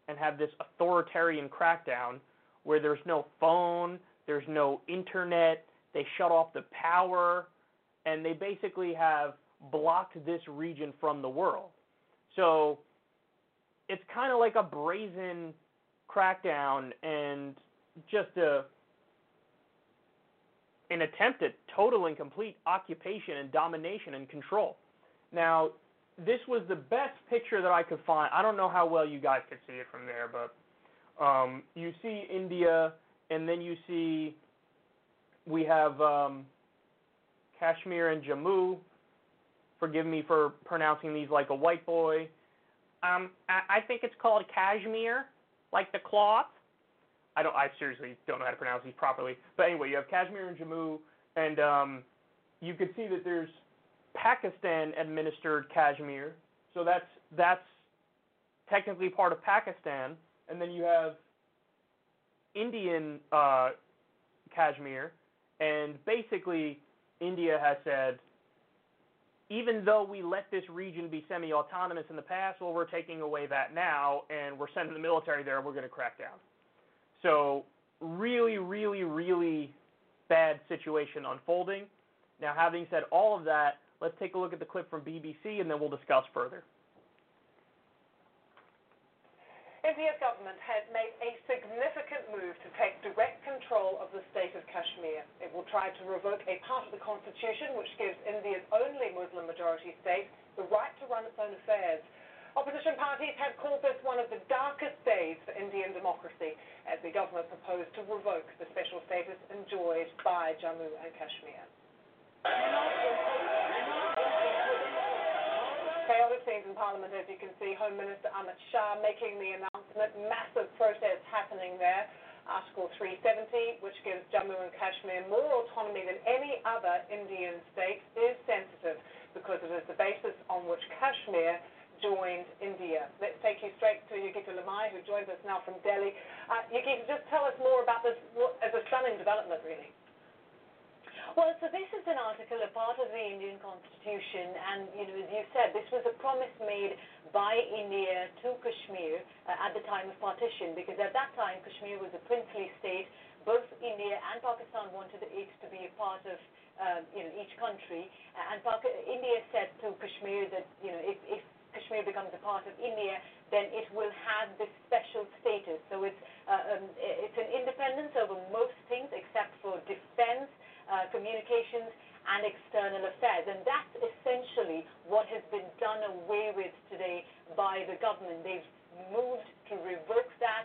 and have this authoritarian crackdown where there's no phone, there's no internet, they shut off the power, and they basically have blocked this region from the world. So it's kind of like a brazen crackdown and just an attempt at total and complete occupation and domination and control. Now, this was the best picture that I could find. I don't know how well you guys could see it from there, but you see India, and then you see we have Kashmir and Jammu. Forgive me for pronouncing these like a white boy. I think it's called Kashmir, like the cloth. I seriously don't know how to pronounce these properly. But anyway, you have Kashmir and Jammu, and you could see that there's Pakistan-administered Kashmir, so that's technically part of Pakistan. And then you have Indian Kashmir, and basically India has said, even though we let this region be semi-autonomous in the past, well, we're taking away that now, and we're sending the military there, and we're going to crack down. So really, really, really bad situation unfolding. Now, having said all of that, let's take a look at the clip from BBC, and then we'll discuss further. India's government has made a significant move to take direct control of the state of Kashmir. It will try to revoke a part of the constitution which gives India's only Muslim-majority state the right to run its own affairs. Opposition parties have called this one of the darkest days for Indian democracy, as the government proposed to revoke the special status enjoyed by Jammu and Kashmir. Chaotic scenes in Parliament, as you can see, Home Minister Amit Shah making the announcement, massive protests happening there. Article 370, which gives Jammu and Kashmir more autonomy than any other Indian state, is sensitive because it is the basis on which Kashmir joined India. Let's take you straight to Yukita Lamai, who joins us now from Delhi. Yukita, just tell us more about this as a stunning development, really. Well, so this is an article, a part of the Indian Constitution, and as you said, this was a promise made by India to Kashmir at the time of partition, because at that time Kashmir was a princely state. Both India and Pakistan wanted it to be a part of each country, and India said to Kashmir that if Kashmir becomes a part of India, then it will have this special status. So it's an independence over most things except for defense, communications, and external affairs. And that's essentially what has been done away with today by the government. They've moved to revoke that.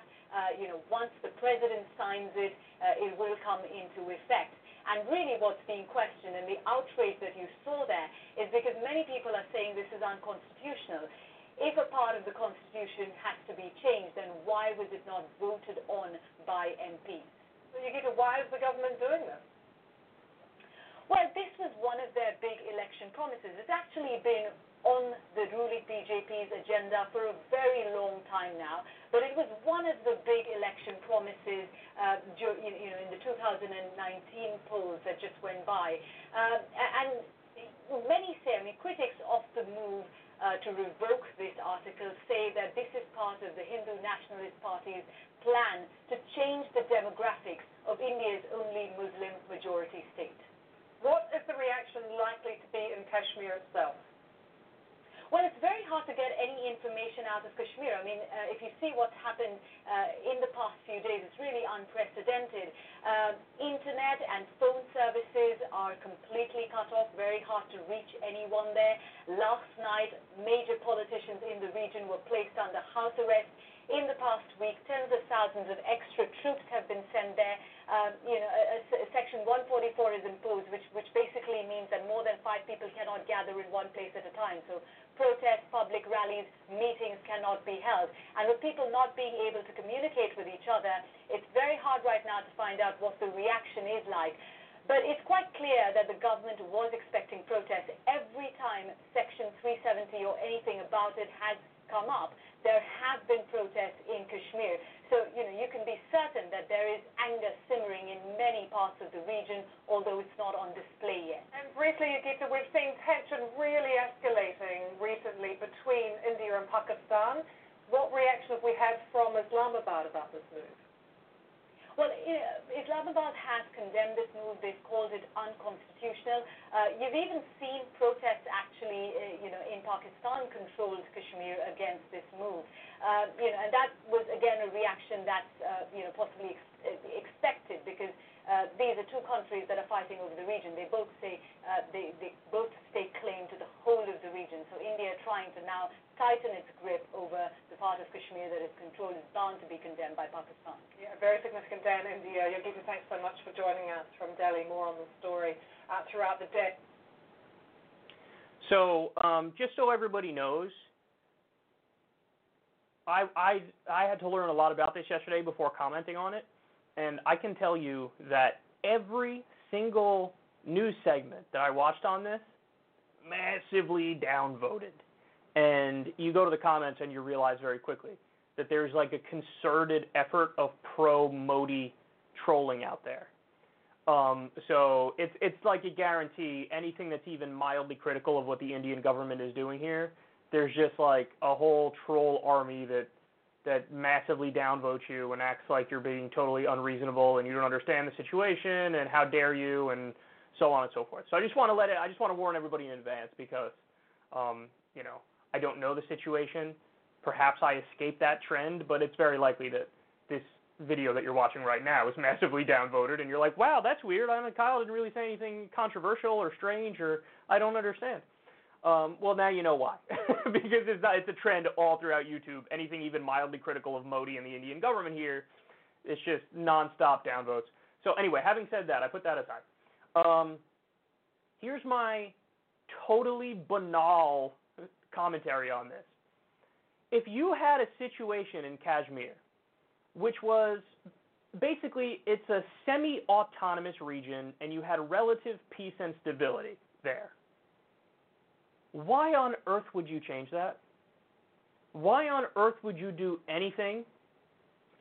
Once the president signs it, it will come into effect. And really what's being questioned and the outrage that you saw there is because many people are saying this is unconstitutional. If a part of the constitution has to be changed, then why was it not voted on by MPs? So you get why is the government doing this? Well, this was one of their big election promises. It's actually been on the ruling BJP's agenda for a very long time now, but it was one of the big election promises in the 2019 polls that just went by. And many say, critics of the move to revoke this article say that this is part of the Hindu Nationalist Party's plan to change the demographics of India's only Muslim-majority state. What is the reaction likely to be in Kashmir itself? Well, it's very hard to get any information out of Kashmir. If you see what's happened in the past few days, it's really unprecedented. Internet and phone services are completely cut off, very hard to reach anyone there. Last night, major politicians in the region were placed under house arrest. In the past week, tens of thousands of extra troops have been sent there. Section 144 is imposed, which basically means that more than 5 people cannot gather in one place at a time. So protests, public rallies, meetings cannot be held. And with people not being able to communicate with each other, it's very hard right now to find out what the reaction is like. But it's quite clear that the government was expecting protests. Every time Section 370 or anything about it has come up, there have been protests in Kashmir. So, you can be certain that there is anger simmering in many parts of the region, although it's not on display yet. And briefly, Yukita, we've seen tension really escalating recently between India and Pakistan. What reaction have we had from Islamabad about this move? Well, Islamabad has condemned this move. They've called it unconstitutional. You've even seen protests actually, in Pakistan-controlled Kashmir against this move. And that was, again, a reaction that's, possibly expected because these are two countries that are fighting over the region. They both say they both stake claim to the whole of the region. So India trying to now tighten its grip over the part of Kashmir that is controlled is bound to be condemned by Pakistan. Yeah, very significant day in India. Yogita, thanks so much for joining us from Delhi. More on the story throughout the day. So just so everybody knows, I had to learn a lot about this yesterday before commenting on it, and I can tell you that every single news segment that I watched on this, massively downvoted. And you go to the comments and you realize very quickly that there's like a concerted effort of pro-Modi trolling out there. So it's like a guarantee anything that's even mildly critical of what the Indian government is doing here, there's just like a whole troll army that massively downvotes you and acts like you're being totally unreasonable and you don't understand the situation and how dare you and so on and so forth. So I just want to warn everybody in advance because, I don't know the situation. Perhaps I escaped that trend, but it's very likely that this video that you're watching right now is massively downvoted, and you're like, wow, that's weird. Kyle didn't really say anything controversial or strange or I don't understand. Well, now you know why. Because it's a trend all throughout YouTube. Anything even mildly critical of Modi and the Indian government here, it's just nonstop downvotes. So anyway, having said that, I put that aside. Here's my totally banal commentary on this. If you had a situation in Kashmir, which was basically it's a semi-autonomous region and you had relative peace and stability there, why on earth would you change that? Why on earth would you do anything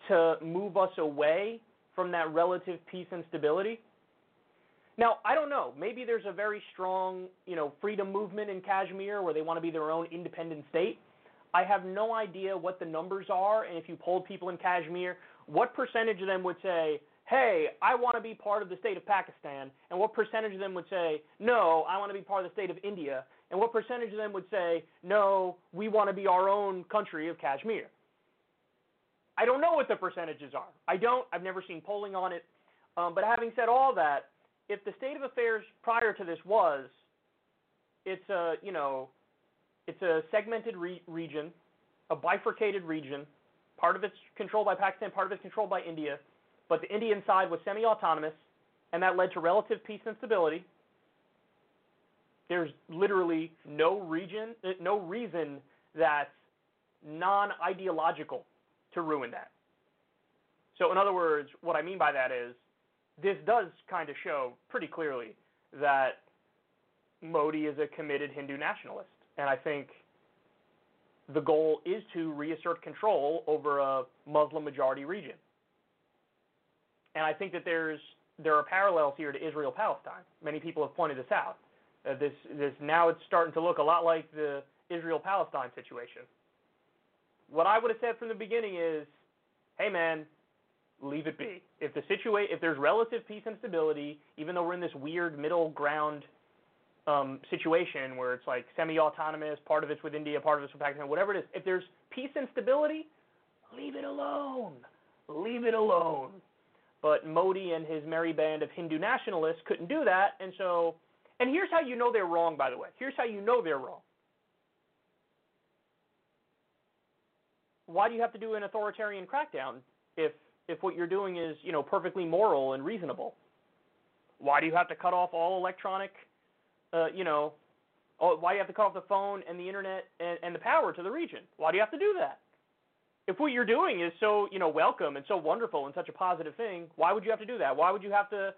to move us away from that relative peace and stability? Now, I don't know. Maybe there's a very strong, freedom movement in Kashmir where they want to be their own independent state. I have no idea what the numbers are, and if you polled people in Kashmir, what percentage of them would say, hey, I want to be part of the state of Pakistan, and what percentage of them would say, no, I want to be part of the state of India, and what percentage of them would say, no, we want to be our own country of Kashmir? I don't know what the percentages are. I've never seen polling on it. But having said all that, if the state of affairs prior to this was, it's a segmented region, a bifurcated region, part of it's controlled by Pakistan, part of it's controlled by India, but the Indian side was semi-autonomous, and that led to relative peace and stability. There's literally no reason that's non-ideological to ruin that. So in other words, what I mean by that is, this does kind of show pretty clearly that Modi is a committed Hindu nationalist. And I think the goal is to reassert control over a Muslim-majority region. And I think that there are parallels here to Israel-Palestine. Many people have pointed this out. Now it's starting to look a lot like the Israel-Palestine situation. What I would have said from the beginning is, hey, man, leave it be. If there's relative peace and stability, even though we're in this weird middle ground situation where it's like semi-autonomous, part of it's with India, part of it's with Pakistan, whatever it is, if there's peace and stability, leave it alone. Leave it alone. But Modi and his merry band of Hindu nationalists couldn't do that, and here's how you know they're wrong, by the way. Here's how you know they're wrong. Why do you have to do an authoritarian crackdown if what you're doing is, perfectly moral and reasonable? Why do you have to cut off all electronic, why do you have to cut off the phone and the internet and the power to the region? Why do you have to do that? If what you're doing is so, welcome and so wonderful and such a positive thing, why would you have to do that? Why would you have to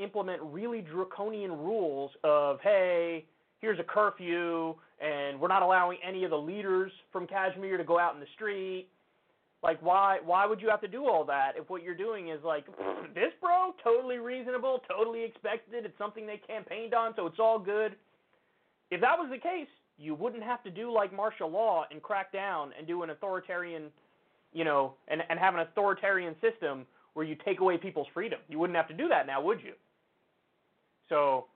implement really draconian rules of, hey, here's a curfew and we're not allowing any of the leaders from Kashmir to go out in the street? Like, why would you have to do all that if what you're doing is like, this, bro, totally reasonable, totally expected, it's something they campaigned on, so it's all good? If that was the case, you wouldn't have to do like martial law and crack down and do an authoritarian, and have an authoritarian system where you take away people's freedom. You wouldn't have to do that now, would you? So,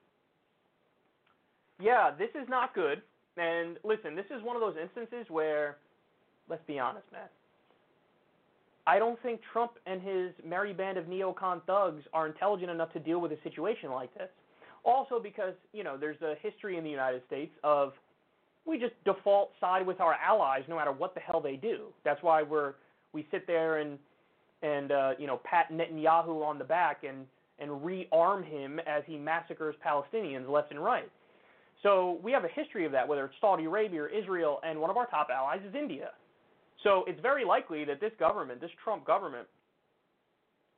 yeah, this is not good. And listen, this is one of those instances where, let's be honest, man, I don't think Trump and his merry band of neocon thugs are intelligent enough to deal with a situation like this. Also because, you know, there's a history in the United States of we just default side with our allies no matter what the hell they do. That's why we sit there and you know, pat Netanyahu on the back and rearm him as he massacres Palestinians left and right. So we have a history of that, whether it's Saudi Arabia or Israel, and one of our top allies is India. So it's very likely that this government, this Trump government,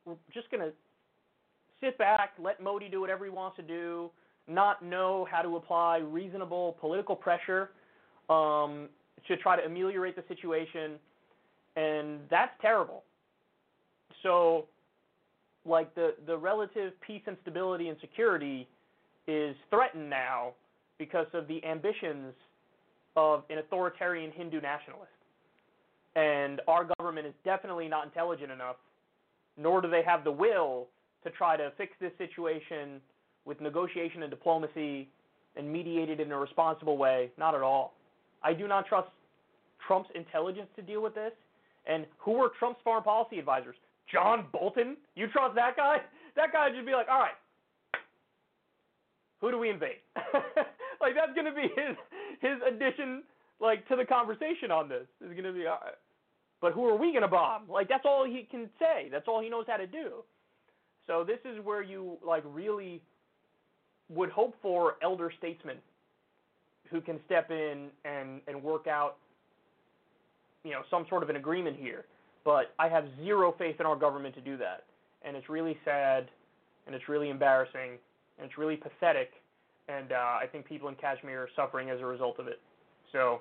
we're just going to sit back, let Modi do whatever he wants to do, not know how to apply reasonable political pressure to try to ameliorate the situation, and that's terrible. So, like, the relative peace and stability and security is threatened now because of the ambitions of an authoritarian Hindu nationalist. And our government is definitely not intelligent enough, nor do they have the will to try to fix this situation with negotiation and diplomacy and mediate it in a responsible way. Not at all. I do not trust Trump's intelligence to deal with this. And who were Trump's foreign policy advisors? John Bolton? You trust that guy? That guy would just be like, all right, who do we invade? Like, that's going to be his addition, like, to the conversation on this. It's going to be, all right, but who are we going to bomb? Like, that's all he can say. That's all he knows how to do. So this is where you, like, really would hope for elder statesmen who can step in and work out, you know, some sort of an agreement here. But I have zero faith in our government to do that. And it's really sad, and it's really embarrassing, and it's really pathetic, and I think people in Kashmir are suffering as a result of it. So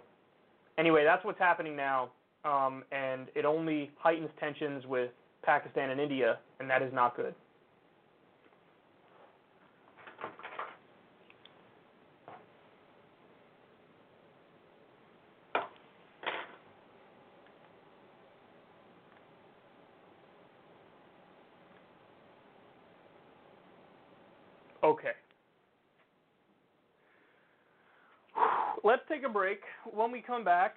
anyway, that's what's happening now, and it only heightens tensions with Pakistan and India, and that is not good. Okay. Let's take a break. When we come back,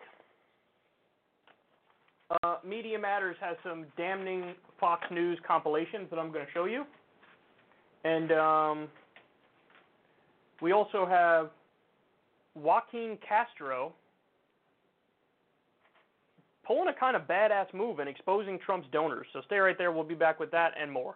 Media Matters has some damning Fox News compilations that I'm going to show you. And we also have Joaquin Castro pulling a kind of badass move and exposing Trump's donors. So stay right there. We'll be back with that and more.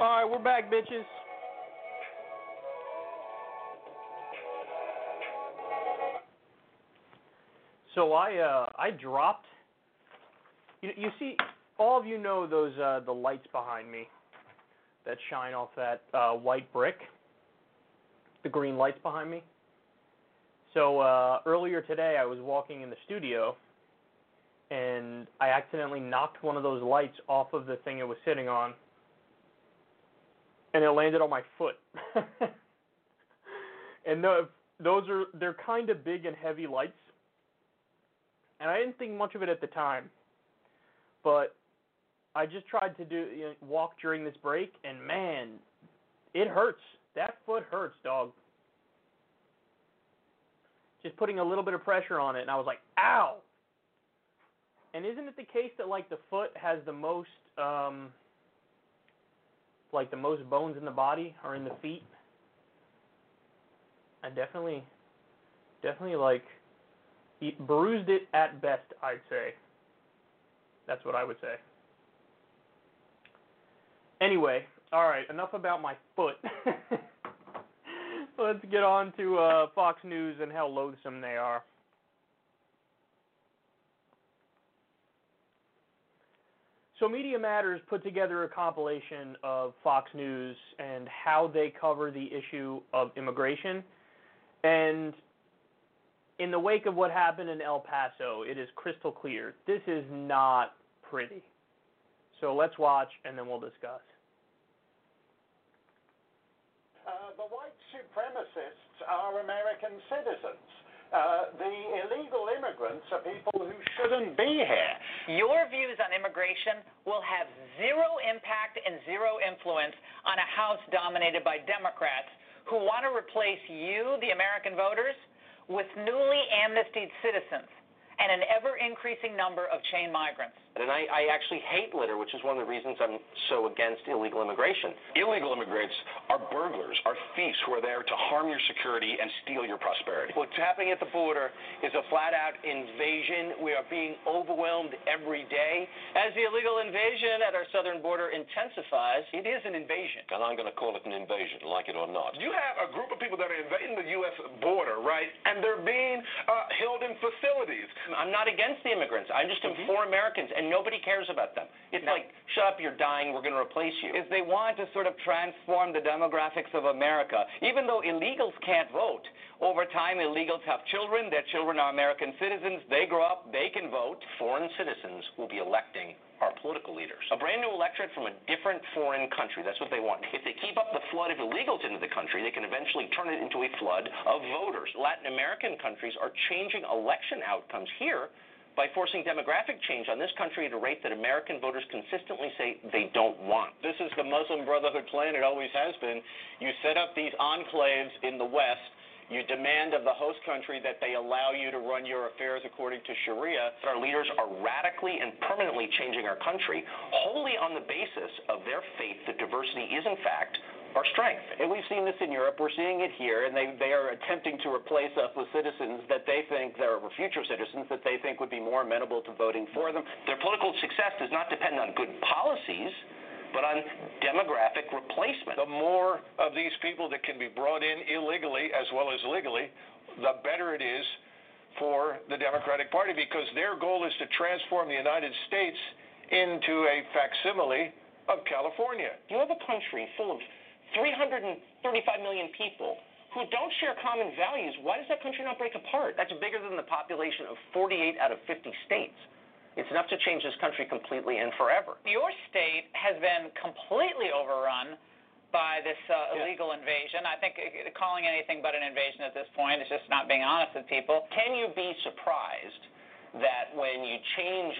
All right, we're back, bitches. So I dropped. You see, all of you know those the lights behind me that shine off that white brick, the green lights behind me. So earlier today, I was walking in the studio, and I accidentally knocked one of those lights off of the thing it was sitting on, and it landed on my foot. And they're kind of big and heavy lights, and I didn't think much of it at the time. But I just tried to walk during this break, and man, it hurts. That foot hurts, dog. Just putting a little bit of pressure on it, and I was like, ow! And isn't it the case that, like, the foot has the most, the most bones in the body are in the feet? I definitely, bruised it at best, I'd say. That's what I would say. Anyway, all right, enough about my foot. Let's get on to Fox News and how loathsome they are. So Media Matters put together a compilation of Fox News and how they cover the issue of immigration. And in the wake of what happened in El Paso, it is crystal clear. This is not pretty. So let's watch, and then we'll discuss. The white supremacists are American citizens. The illegal immigrants are people who shouldn't be here. Your views on immigration will have zero impact and zero influence on a House dominated by Democrats who want to replace you, the American voters, with newly amnestied citizens and an ever-increasing number of chain migrants. And I actually hate litter, which is one of the reasons I'm so against illegal immigration. Illegal immigrants are burglars, are thieves who are there to harm your security and steal your prosperity. What's happening at the border is a flat-out invasion. We are being overwhelmed every day. As the illegal invasion at our southern border intensifies, it is an invasion. And I'm going to call it an invasion, like it or not. You have a group of people that are invading the U.S. border, right, and they're being held in facilities. I'm not against the immigrants. I'm just for Americans, and nobody cares about them. It's shut up, you're dying, we're going to replace you. If they want to sort of transform the demographics of America, even though illegals can't vote, over time illegals have children, their children are American citizens, they grow up, they can vote. Foreign citizens will be electing our political leaders. A brand new electorate from a different foreign country. That's what they want. If they keep up the flood of illegals into the country, they can eventually turn it into a flood of voters. Latin American countries are changing election outcomes here by forcing demographic change on this country at a rate that American voters consistently say they don't want. This is the Muslim Brotherhood plan. It always has been. You set up these enclaves in the West. You demand of the host country that they allow you to run your affairs according to Sharia. Our leaders are radically and permanently changing our country wholly on the basis of their faith that diversity is, in fact, our strength. And we've seen this in Europe. We're seeing it here. And they are attempting to replace us with citizens that they think, there are future citizens that they think would be more amenable to voting for them. Their political success does not depend on good policies, but on demographic replacement. The more of these people that can be brought in illegally as well as legally, the better it is for the Democratic Party, because their goal is to transform the United States into a facsimile of California. You have a country full of 335 million people who don't share common values. Why does that country not break apart? That's bigger than the population of 48 out of 50 states. It's enough to change this country completely and forever. Your state has been completely overrun by this illegal invasion. I think calling anything but an invasion at this point is just not being honest with people. Can you be surprised that when you change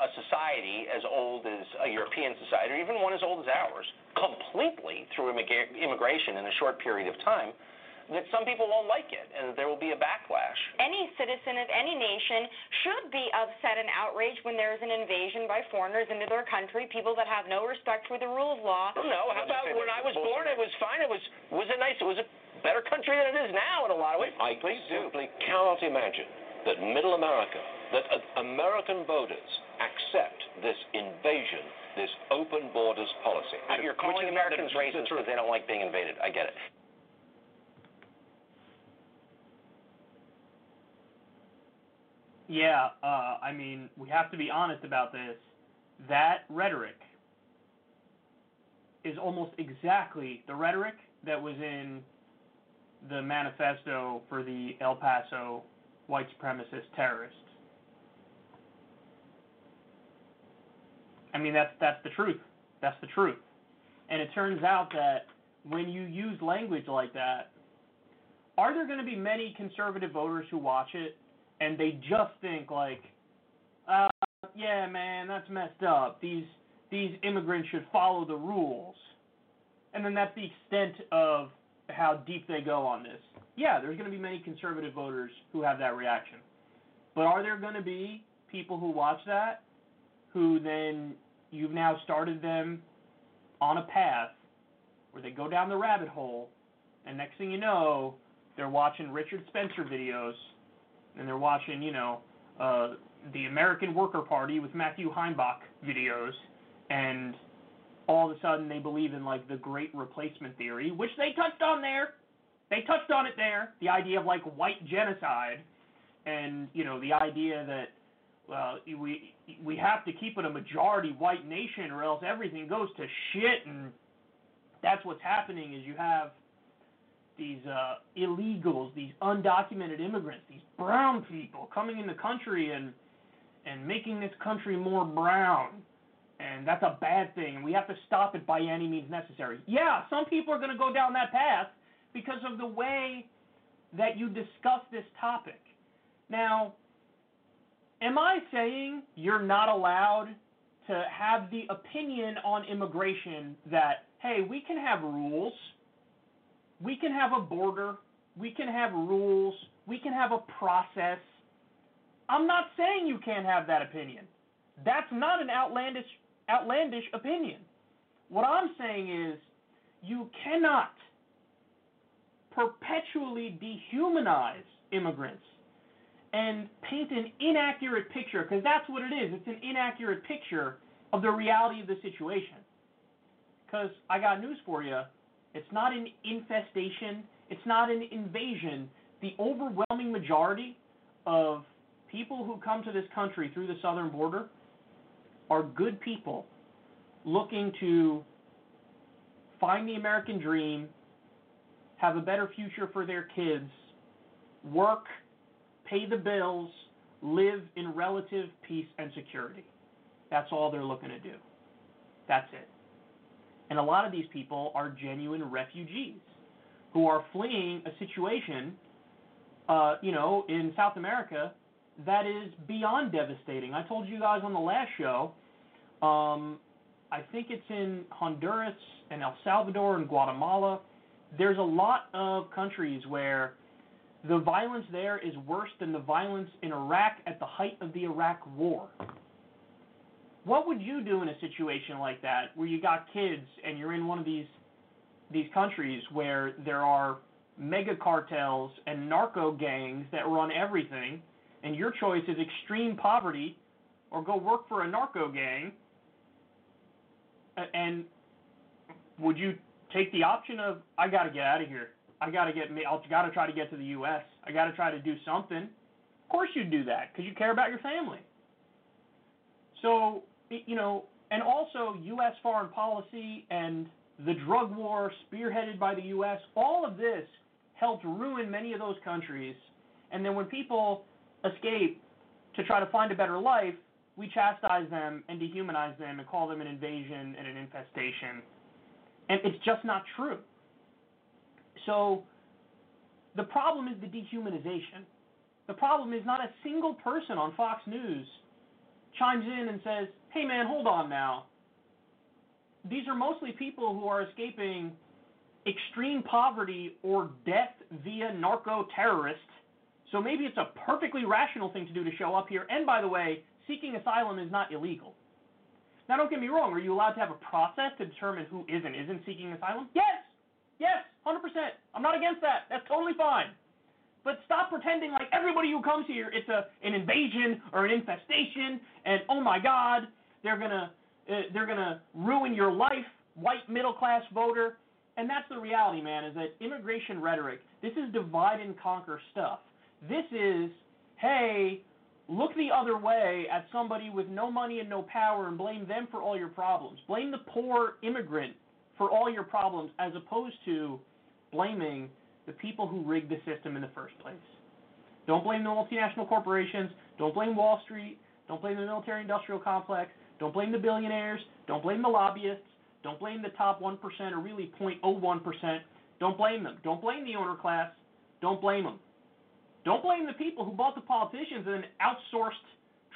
a society as old as a European society, or even one as old as ours, completely through immigration in a short period of time, that some people won't like it and there will be a backlash? Any citizen of any nation should be upset and outraged when there's an invasion by foreigners into their country, people that have no respect for the rule of law. No, how about when I was born, it was fine. It was a better country than it is now in a lot of ways. I simply cannot imagine that middle America, that American voters accept accept this invasion, this open borders policy. You're calling Americans racist because they don't like being invaded. I get it. Yeah, I mean, we have to be honest about this. That rhetoric is almost exactly the rhetoric that was in the manifesto for the El Paso white supremacist terrorists. I mean, that's the truth. That's the truth. And it turns out that when you use language like that, are there going to be many conservative voters who watch it and they just think like, yeah, man, that's messed up. These immigrants should follow the rules. And then that's the extent of how deep they go on this. Yeah, there's going to be many conservative voters who have that reaction. But are there going to be people who watch that who then you've now started them on a path where they go down the rabbit hole, and next thing you know, they're watching Richard Spencer videos, and they're watching, you know, the American Worker Party with Matthew Heimbach videos, and all of a sudden they believe in, like, the great replacement theory, which they touched on there. They touched on it there, the idea of, like, white genocide, and, you know, the idea that, well, we have to keep it a majority white nation or else everything goes to shit. And that's what's happening is you have these illegals, these undocumented immigrants, these brown people coming in the country and making this country more brown. And that's a bad thing. And we have to stop it by any means necessary. Yeah, some people are going to go down that path because of the way that you discuss this topic. Now, am I saying you're not allowed to have the opinion on immigration that, hey, we can have rules, we can have a border, we can have rules, we can have a process? I'm not saying you can't have that opinion. That's not an outlandish opinion. What I'm saying is you cannot perpetually dehumanize immigrants and paint an inaccurate picture, because that's what it is. It's an inaccurate picture of the reality of the situation. Because I got news for you. It's not an infestation. It's not an invasion. The overwhelming majority of people who come to this country through the southern border are good people looking to find the American dream, have a better future for their kids, work, pay the bills, live in relative peace and security. That's all they're looking to do. That's it. And a lot of these people are genuine refugees who are fleeing a situation, you know, in South America that is beyond devastating. I told you guys on the last show, I think it's in Honduras and El Salvador and Guatemala. There's a lot of countries where the violence there is worse than the violence in Iraq at the height of the Iraq War. What would you do in a situation like that where you got kids and you're in one of these countries where there are mega cartels and narco gangs that run everything, and your choice is extreme poverty or go work for a narco gang? And would you take the option of, I got to get out of here. I've got to try to get to the U.S. I got to try to do something? Of course you'd do that, because you care about your family. So, you know, and also U.S. foreign policy and the drug war spearheaded by the U.S., all of this helped ruin many of those countries. And then when people escape to try to find a better life, we chastise them and dehumanize them and call them an invasion and an infestation. And it's just not true. So the problem is the dehumanization. The problem is not a single person on Fox News chimes in and says, hey, man, hold on now. These are mostly people who are escaping extreme poverty or death via narco-terrorists, so maybe it's a perfectly rational thing to do to show up here. And by the way, seeking asylum is not illegal. Now, don't get me wrong. Are you allowed to have a process to determine who is and isn't seeking asylum? Yes! Yes, 100%. I'm not against that. That's totally fine. But stop pretending like everybody who comes here, it's an invasion or an infestation, and oh my God, they're gonna ruin your life, white middle class voter. And that's the reality, man, is that immigration rhetoric, this is divide and conquer stuff. This is, hey, look the other way at somebody with no money and no power and blame them for all your problems. Blame the poor immigrant for all your problems as opposed to blaming the people who rigged the system in the first place. Don't blame the multinational corporations. Don't blame Wall Street. Don't blame the military-industrial complex. Don't blame the billionaires. Don't blame the lobbyists. Don't blame the top 1% or really 0.01%. Don't blame them. Don't blame the owner class. Don't blame them. Don't blame the people who bought the politicians and outsourced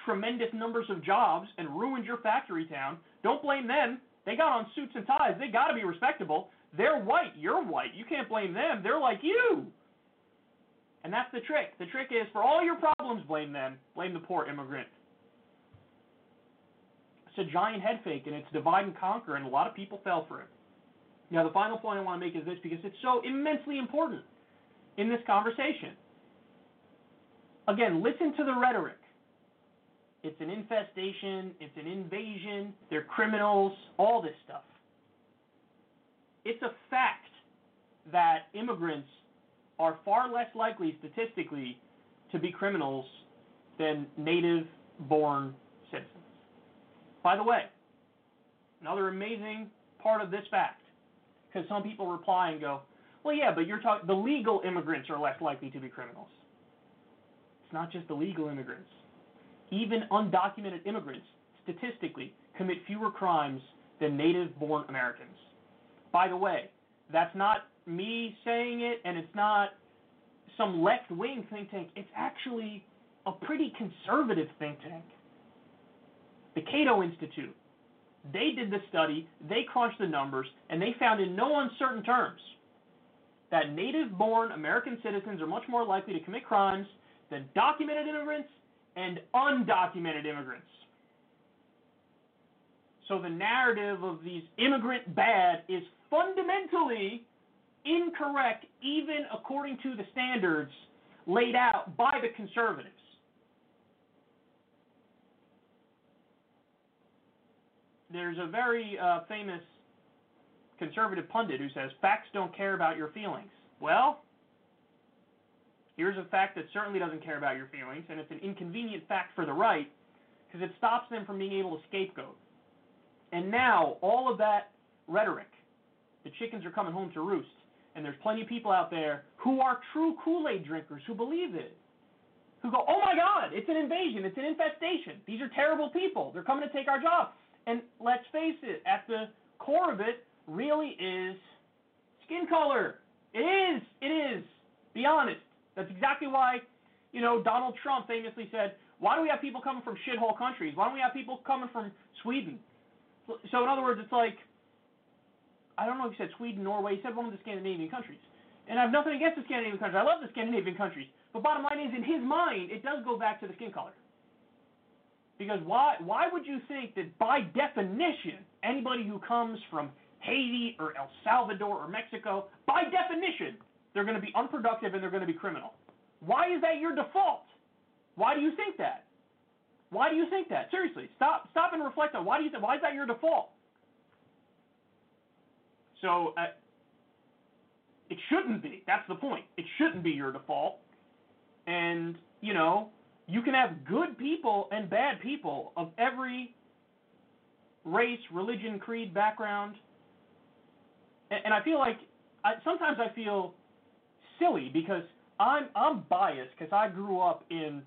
tremendous numbers of jobs and ruined your factory town. Don't blame them. They got on suits and ties. They got to be respectable. They're white. You're white. You can't blame them. They're like you. And that's the trick. The trick is for all your problems, blame them. Blame the poor immigrant. It's a giant head fake, and it's divide and conquer, and a lot of people fell for it. Now, the final point I want to make is this, because it's so immensely important in this conversation. Again, listen to the rhetoric. It's an infestation. It's an invasion. They're criminals, all this stuff. It's a fact that immigrants are far less likely statistically to be criminals than native-born citizens. By the way, another amazing part of this fact, because some people reply and go, well, yeah, but you're talking the legal immigrants are less likely to be criminals. It's not just the legal immigrants. Even undocumented immigrants statistically commit fewer crimes than native-born Americans. By the way, that's not me saying it, and it's not some left-wing think tank. It's actually a pretty conservative think tank. The Cato Institute, they did the study, they crunched the numbers, and they found in no uncertain terms that native-born American citizens are much more likely to commit crimes than documented immigrants and undocumented immigrants. So the narrative of these immigrant bad is fundamentally incorrect, even according to the standards laid out by the conservatives. There's a very famous conservative pundit who says, facts don't care about your feelings. Well, here's a fact that certainly doesn't care about your feelings, and it's an inconvenient fact for the right because it stops them from being able to scapegoat. And now all of that rhetoric, the chickens are coming home to roost, and there's plenty of people out there who are true Kool-Aid drinkers who believe it, who go, oh my God, it's an invasion, it's an infestation. These are terrible people. They're coming to take our jobs. And let's face it, at the core of it really is skin color. It is. Be honest. That's exactly why, Donald Trump famously said, why do we have people coming from shithole countries? Why don't we have people coming from Sweden? So in other words, it's like, I don't know if he said Sweden, Norway. He said one of the Scandinavian countries. And I have nothing against the Scandinavian countries. I love the Scandinavian countries. But bottom line is, in his mind, it does go back to the skin color. Because why would you think that by definition, anybody who comes from Haiti or El Salvador or Mexico, by definition, they're going to be unproductive and they're going to be criminal? Why is that your default? Why do you think that? Why do you think that? Seriously, stop and reflect on why is that your default? So it shouldn't be. That's the point. It shouldn't be your default. And, you can have good people and bad people of every race, religion, creed, background. And I feel like sometimes I feel silly because I'm biased because I grew up in,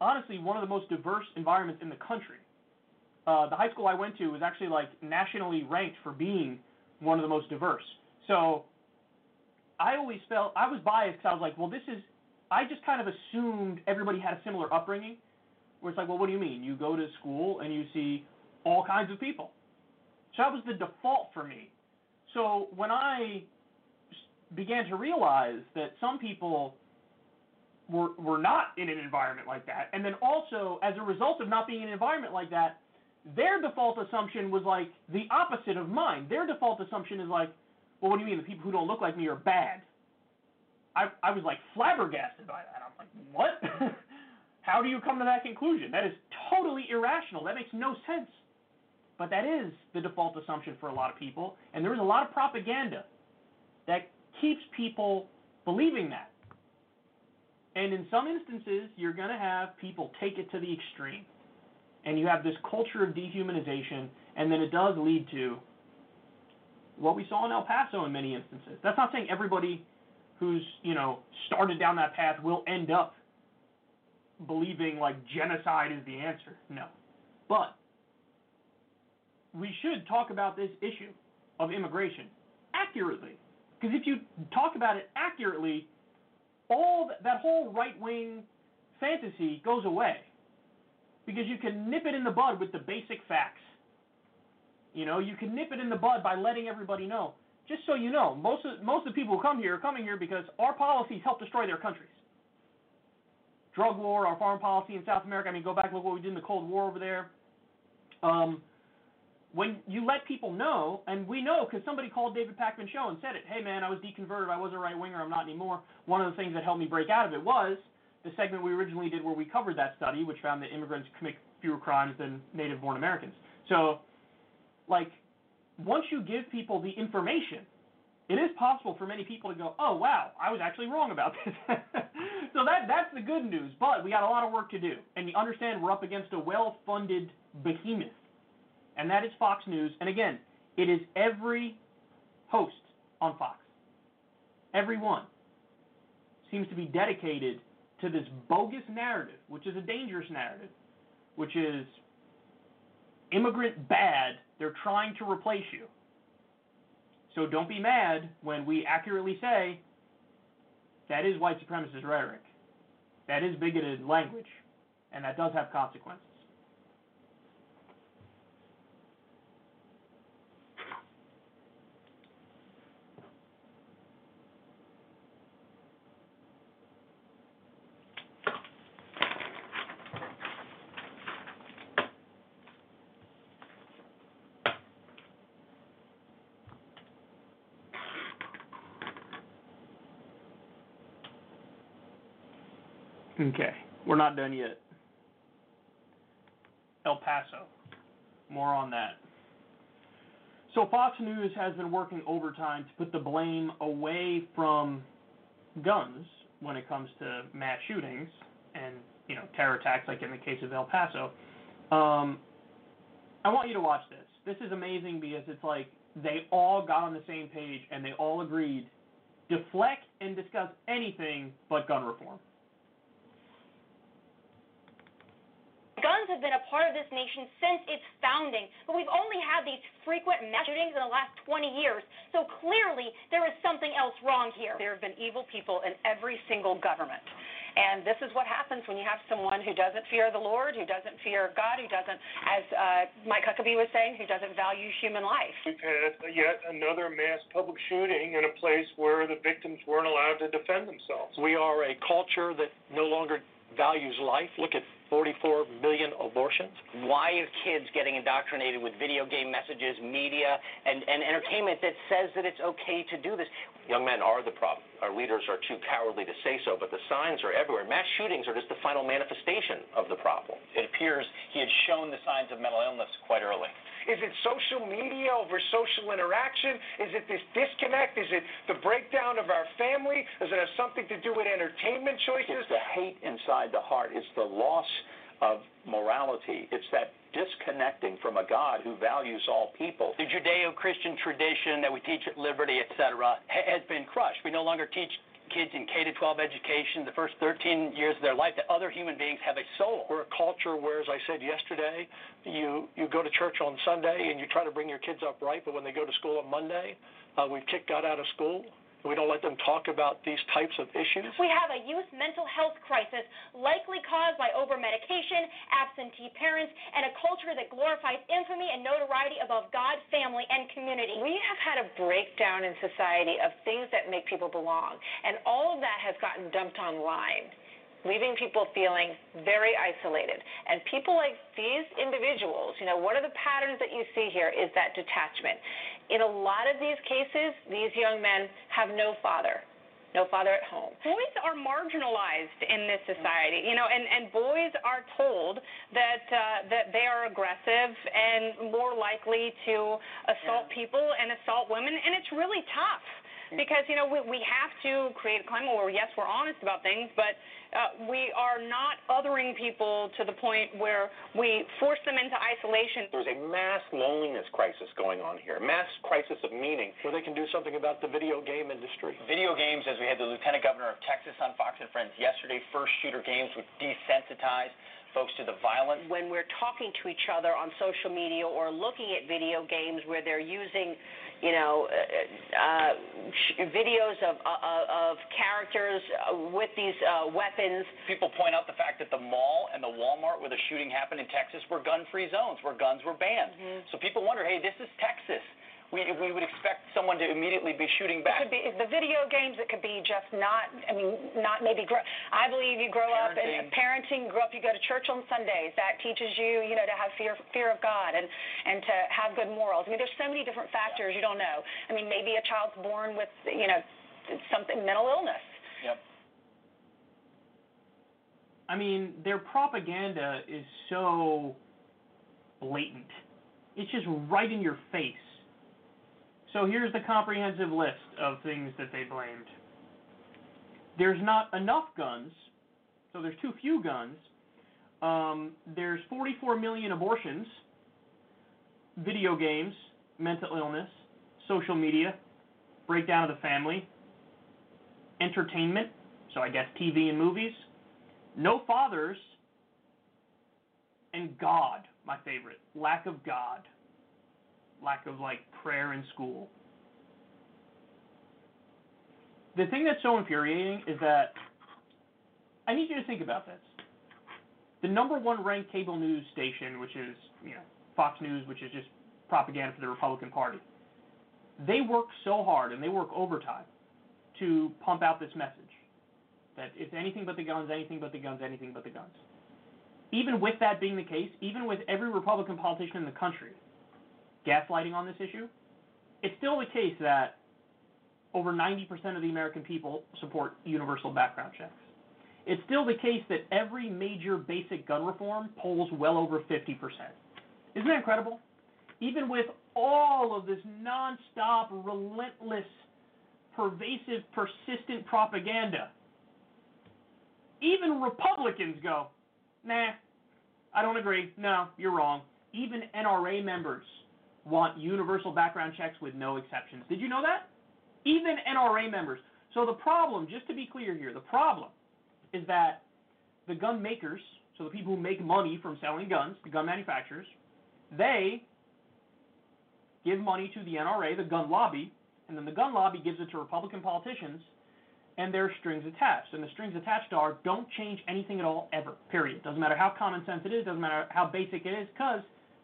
honestly, one of the most diverse environments in the country. The high school I went to was actually like nationally ranked for being one of the most diverse. So I always felt I was biased because I was like, well, I just kind of assumed everybody had a similar upbringing, where it's like, well, what do you mean? You go to school and you see all kinds of people. So that was the default for me. So when I began to realize that some people were not in an environment like that, and then also as a result of not being in an environment like that, their default assumption was like the opposite of mine. Their default assumption is like, well, what do you mean? The people who don't look like me are bad. I was like flabbergasted by that. I'm like, what? How do you come to that conclusion? That is totally irrational. That makes no sense. But that is the default assumption for a lot of people, and there is a lot of propaganda that keeps people believing that. And in some instances, you're going to have people take it to the extreme, and you have this culture of dehumanization, and then it does lead to what we saw in El Paso in many instances. That's not saying everybody who's, you know, started down that path will end up believing, like, genocide is the answer. No. But we should talk about this issue of immigration accurately. Because if you talk about it accurately, all that whole right-wing fantasy goes away. Because you can nip it in the bud with the basic facts. You know, you can nip it in the bud by letting everybody know. Just so you know, most of the people who come here are coming here because our policies help destroy their countries. Drug war, our foreign policy in South America. I mean, go back, look what we did in the Cold War over there. When you let people know, and we know because somebody called David Packman's show and said it, hey, man, I was deconverted. I was a right-winger. I'm not anymore. One of the things that helped me break out of it was the segment we originally did where we covered that study, which found that immigrants commit fewer crimes than native-born Americans. So, like, once you give people the information, it is possible for many people to go, oh, wow, I was actually wrong about this. So that's the good news, but we got a lot of work to do. And you understand we're up against a well-funded behemoth, and that is Fox News. And, again, it is every host on Fox. Everyone seems to be dedicated to this bogus narrative, which is a dangerous narrative, which is immigrant bad, they're trying to replace you. So don't be mad when we accurately say that is white supremacist rhetoric, that is bigoted language, and that does have consequences. Okay, we're not done yet. El Paso. More on that. So Fox News has been working overtime to put the blame away from guns when it comes to mass shootings and, you know, terror attacks like in the case of El Paso. I want you to watch this. This is amazing because it's like they all got on the same page and they all agreed, deflect and discuss anything but gun reform. Guns have been a part of this nation since its founding, but we've only had these frequent mass shootings in the last 20 years, so clearly there is something else wrong here. There have been evil people in every single government, and this is what happens when you have someone who doesn't fear the Lord, who doesn't fear God, who doesn't, as Mike Huckabee was saying, who doesn't value human life. We've had yet another mass public shooting in a place where the victims weren't allowed to defend themselves. We are a culture that no longer values life. Look at 44 million abortions. Why are kids getting indoctrinated with video game messages, media, and entertainment that says that it's okay to do this? Young men are the problem. Our leaders are too cowardly to say so, but the signs are everywhere. Mass shootings are just the final manifestation of the problem. It appears he had shown the signs of mental illness quite early. Is it social media over social interaction? Is it this disconnect? Is it the breakdown of our family? Does it have something to do with entertainment choices? It's the hate inside the heart. It's the loss of morality. It's that disconnecting from a God who values all people. The Judeo-Christian tradition that we teach at Liberty, etc., has been crushed. We no longer teach kids in K-12 education, the first 13 years of their life, that other human beings have a soul. We're a culture where, as I said yesterday, you go to church on Sunday and you try to bring your kids up right, but when they go to school on Monday, we've kicked God out of school. We don't let them talk about these types of issues. We have a youth mental health crisis, likely caused by over-medication, absentee parents, and a culture that glorifies infamy and notoriety above God, family, and community. We have had a breakdown in society of things that make people belong, and all of that has gotten dumped online, leaving people feeling very isolated. And people like these individuals, you know, one of the patterns that you see here is that detachment. In a lot of these cases, these young men have no father, no father at home. Boys are marginalized in this society, you know, and boys are told that that they are aggressive and more likely to assault people and assault women, and it's really tough. Because, you know, we have to create a climate where, yes, we're honest about things, but we are not othering people to the point where we force them into isolation. There's a mass loneliness crisis going on here, mass crisis of meaning. Where they can do something about the video game industry. Video games, as we had the lieutenant governor of Texas on Fox and Friends yesterday, first shooter games would desensitize folks to the violence. When we're talking to each other on social media or looking at video games where they're using, you know, videos of characters with these weapons. People point out the fact that the mall and the Walmart where the shooting happened in Texas were gun-free zones, where guns were banned. Mm-hmm. So people wonder, hey, this is Texas. We would expect someone to immediately be shooting back. It could be the video games. It could be just not. I mean, not maybe. I believe you grow up in parenting. Grow up. You go to church on Sundays. That teaches you, you know, to have fear of God and to have good morals. I mean, there's so many different factors you don't know. I mean, maybe a child's born with, you know, something, mental illness. Yep. I mean, their propaganda is so blatant. It's just right in your face. So here's the comprehensive list of things that they blamed. There's not enough guns, so there's too few guns. There's 44 million abortions, video games, mental illness, social media, breakdown of the family, entertainment, so I guess TV and movies, no fathers, and God, my favorite, lack of God. Lack of, like, prayer in school. The thing that's so infuriating is that I need you to think about this. The number one ranked cable news station, which is, you know, Fox News, which is just propaganda for the Republican Party, they work so hard and they work overtime to pump out this message that it's anything but the guns, anything but the guns, anything but the guns. Even with that being the case, even with every Republican politician in the country gaslighting on this issue, it's still the case that over 90% of the American people support universal background checks. It's still the case that every major basic gun reform polls well over 50%. Isn't that incredible? Even with all of this nonstop, relentless, pervasive, persistent propaganda, even Republicans go, nah, I don't agree. No, you're wrong. Even NRA members want universal background checks with no exceptions. Did you know that? Even NRA members. So the problem, just to be clear here, the problem is that the gun makers, so the people who make money from selling guns, the gun manufacturers, they give money to the NRA, the gun lobby, and then the gun lobby gives it to Republican politicians, and there are strings attached. And the strings attached are, don't change anything at all ever, period. Doesn't matter how common sense it is, doesn't matter how basic it is, because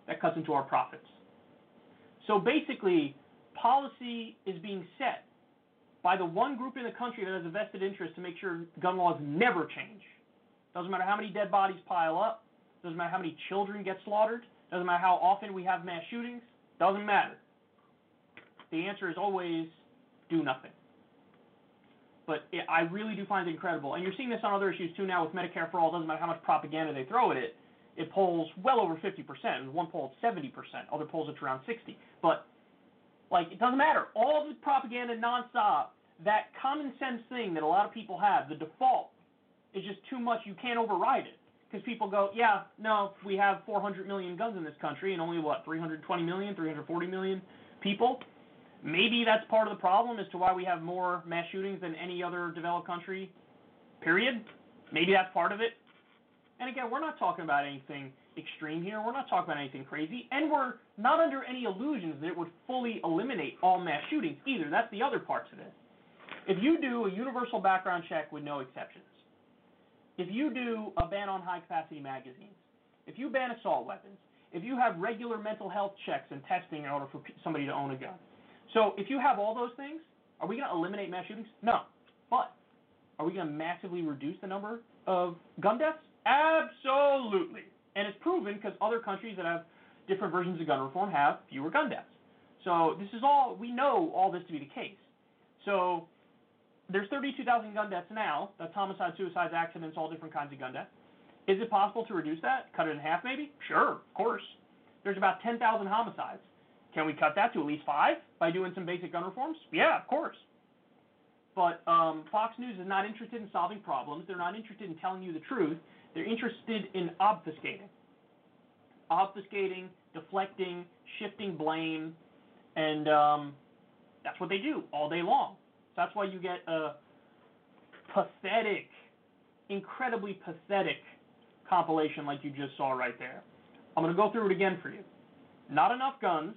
that cuts into our profits. So basically, policy is being set by the one group in the country that has a vested interest to make sure gun laws never change. Doesn't matter how many dead bodies pile up. Doesn't matter how many children get slaughtered. Doesn't matter how often we have mass shootings. Doesn't matter. The answer is always do nothing. But I really do find it incredible. And you're seeing this on other issues, too, now with Medicare for All. Doesn't matter how much propaganda they throw at it. It polls well over 50%. One poll at 70%. Other polls it's around 60%. But, like, it doesn't matter. All the propaganda nonstop, that common sense thing that a lot of people have, the default, is just too much. You can't override it. Because people go, yeah, no, we have 400 million guns in this country and only, what, 320 million, 340 million people? Maybe that's part of the problem as to why we have more mass shootings than any other developed country, period. Maybe that's part of it. And again, we're not talking about anything extreme here. We're not talking about anything crazy. And we're not under any illusions that it would fully eliminate all mass shootings either. That's the other part to this. If you do a universal background check with no exceptions, if you do a ban on high-capacity magazines, if you ban assault weapons, if you have regular mental health checks and testing in order for somebody to own a gun. So if you have all those things, are we going to eliminate mass shootings? No. But are we going to massively reduce the number of gun deaths? Absolutely. And it's proven because other countries that have different versions of gun reform have fewer gun deaths. So this is all, we know all this to be the case. So there's 32,000 gun deaths now. That's homicides, suicides, accidents, all different kinds of gun deaths. Is it possible to reduce that? Cut it in half maybe? Sure, of course. There's about 10,000 homicides. Can we cut that to at least 5 by doing some basic gun reforms? Yeah, of course. But Fox News is not interested in solving problems. They're not interested in telling you the truth. They're interested in obfuscating. Obfuscating, deflecting, shifting blame, and that's what they do all day long. So that's why you get a pathetic, incredibly pathetic compilation like you just saw right there. I'm going to go through it again for you. Not enough guns,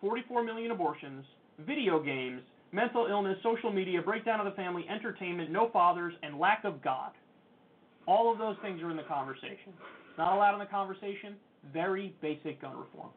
44 million abortions, video games, mental illness, social media, breakdown of the family, entertainment, no fathers, and lack of God. All of those things are in the conversation. Not allowed in the conversation, very basic gun reform.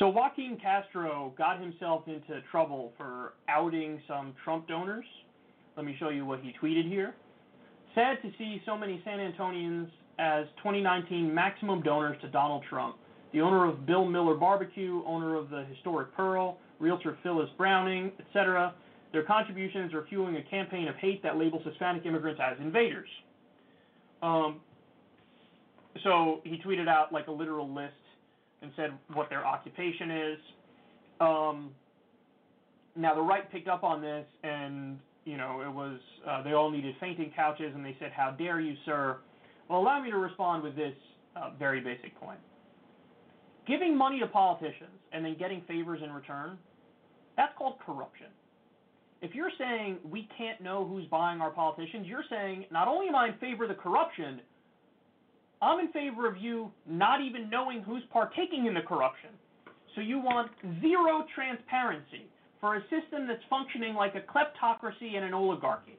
So Joaquin Castro got himself into trouble for outing some Trump donors. Let me show you what he tweeted here. Sad to see so many San Antonians as 2019 maximum donors to Donald Trump. The owner of Bill Miller Barbecue, owner of the historic Pearl, realtor Phyllis Browning, etc. Their contributions are fueling a campaign of hate that labels Hispanic immigrants as invaders. So he tweeted out like a literal list and said what their occupation is. Now, the right picked up on this, and, you know, it was they all needed fainting couches, and they said, how dare you, sir? Well, allow me to respond with this very basic point. Giving money to politicians and then getting favors in return, that's called corruption. If you're saying we can't know who's buying our politicians, you're saying not only am I in favor of the corruption, I'm in favor of you not even knowing who's partaking in the corruption. So you want zero transparency for a system that's functioning like a kleptocracy and an oligarchy.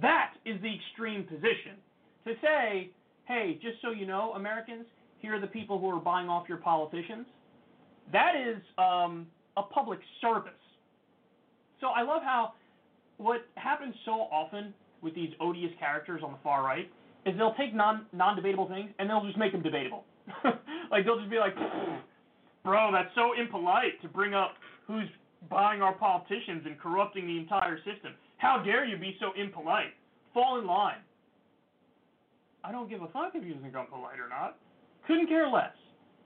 That is the extreme position. To say, hey, just so you know, Americans, here are the people who are buying off your politicians. That is a public service. So I love how what happens so often with these odious characters on the far right is they'll take non-debatable things, and they'll just make them debatable. Like, they'll just be like, bro, that's so impolite to bring up who's buying our politicians and corrupting the entire system. How dare you be so impolite? Fall in line. I don't give a fuck if you think I'm polite or not. Couldn't care less.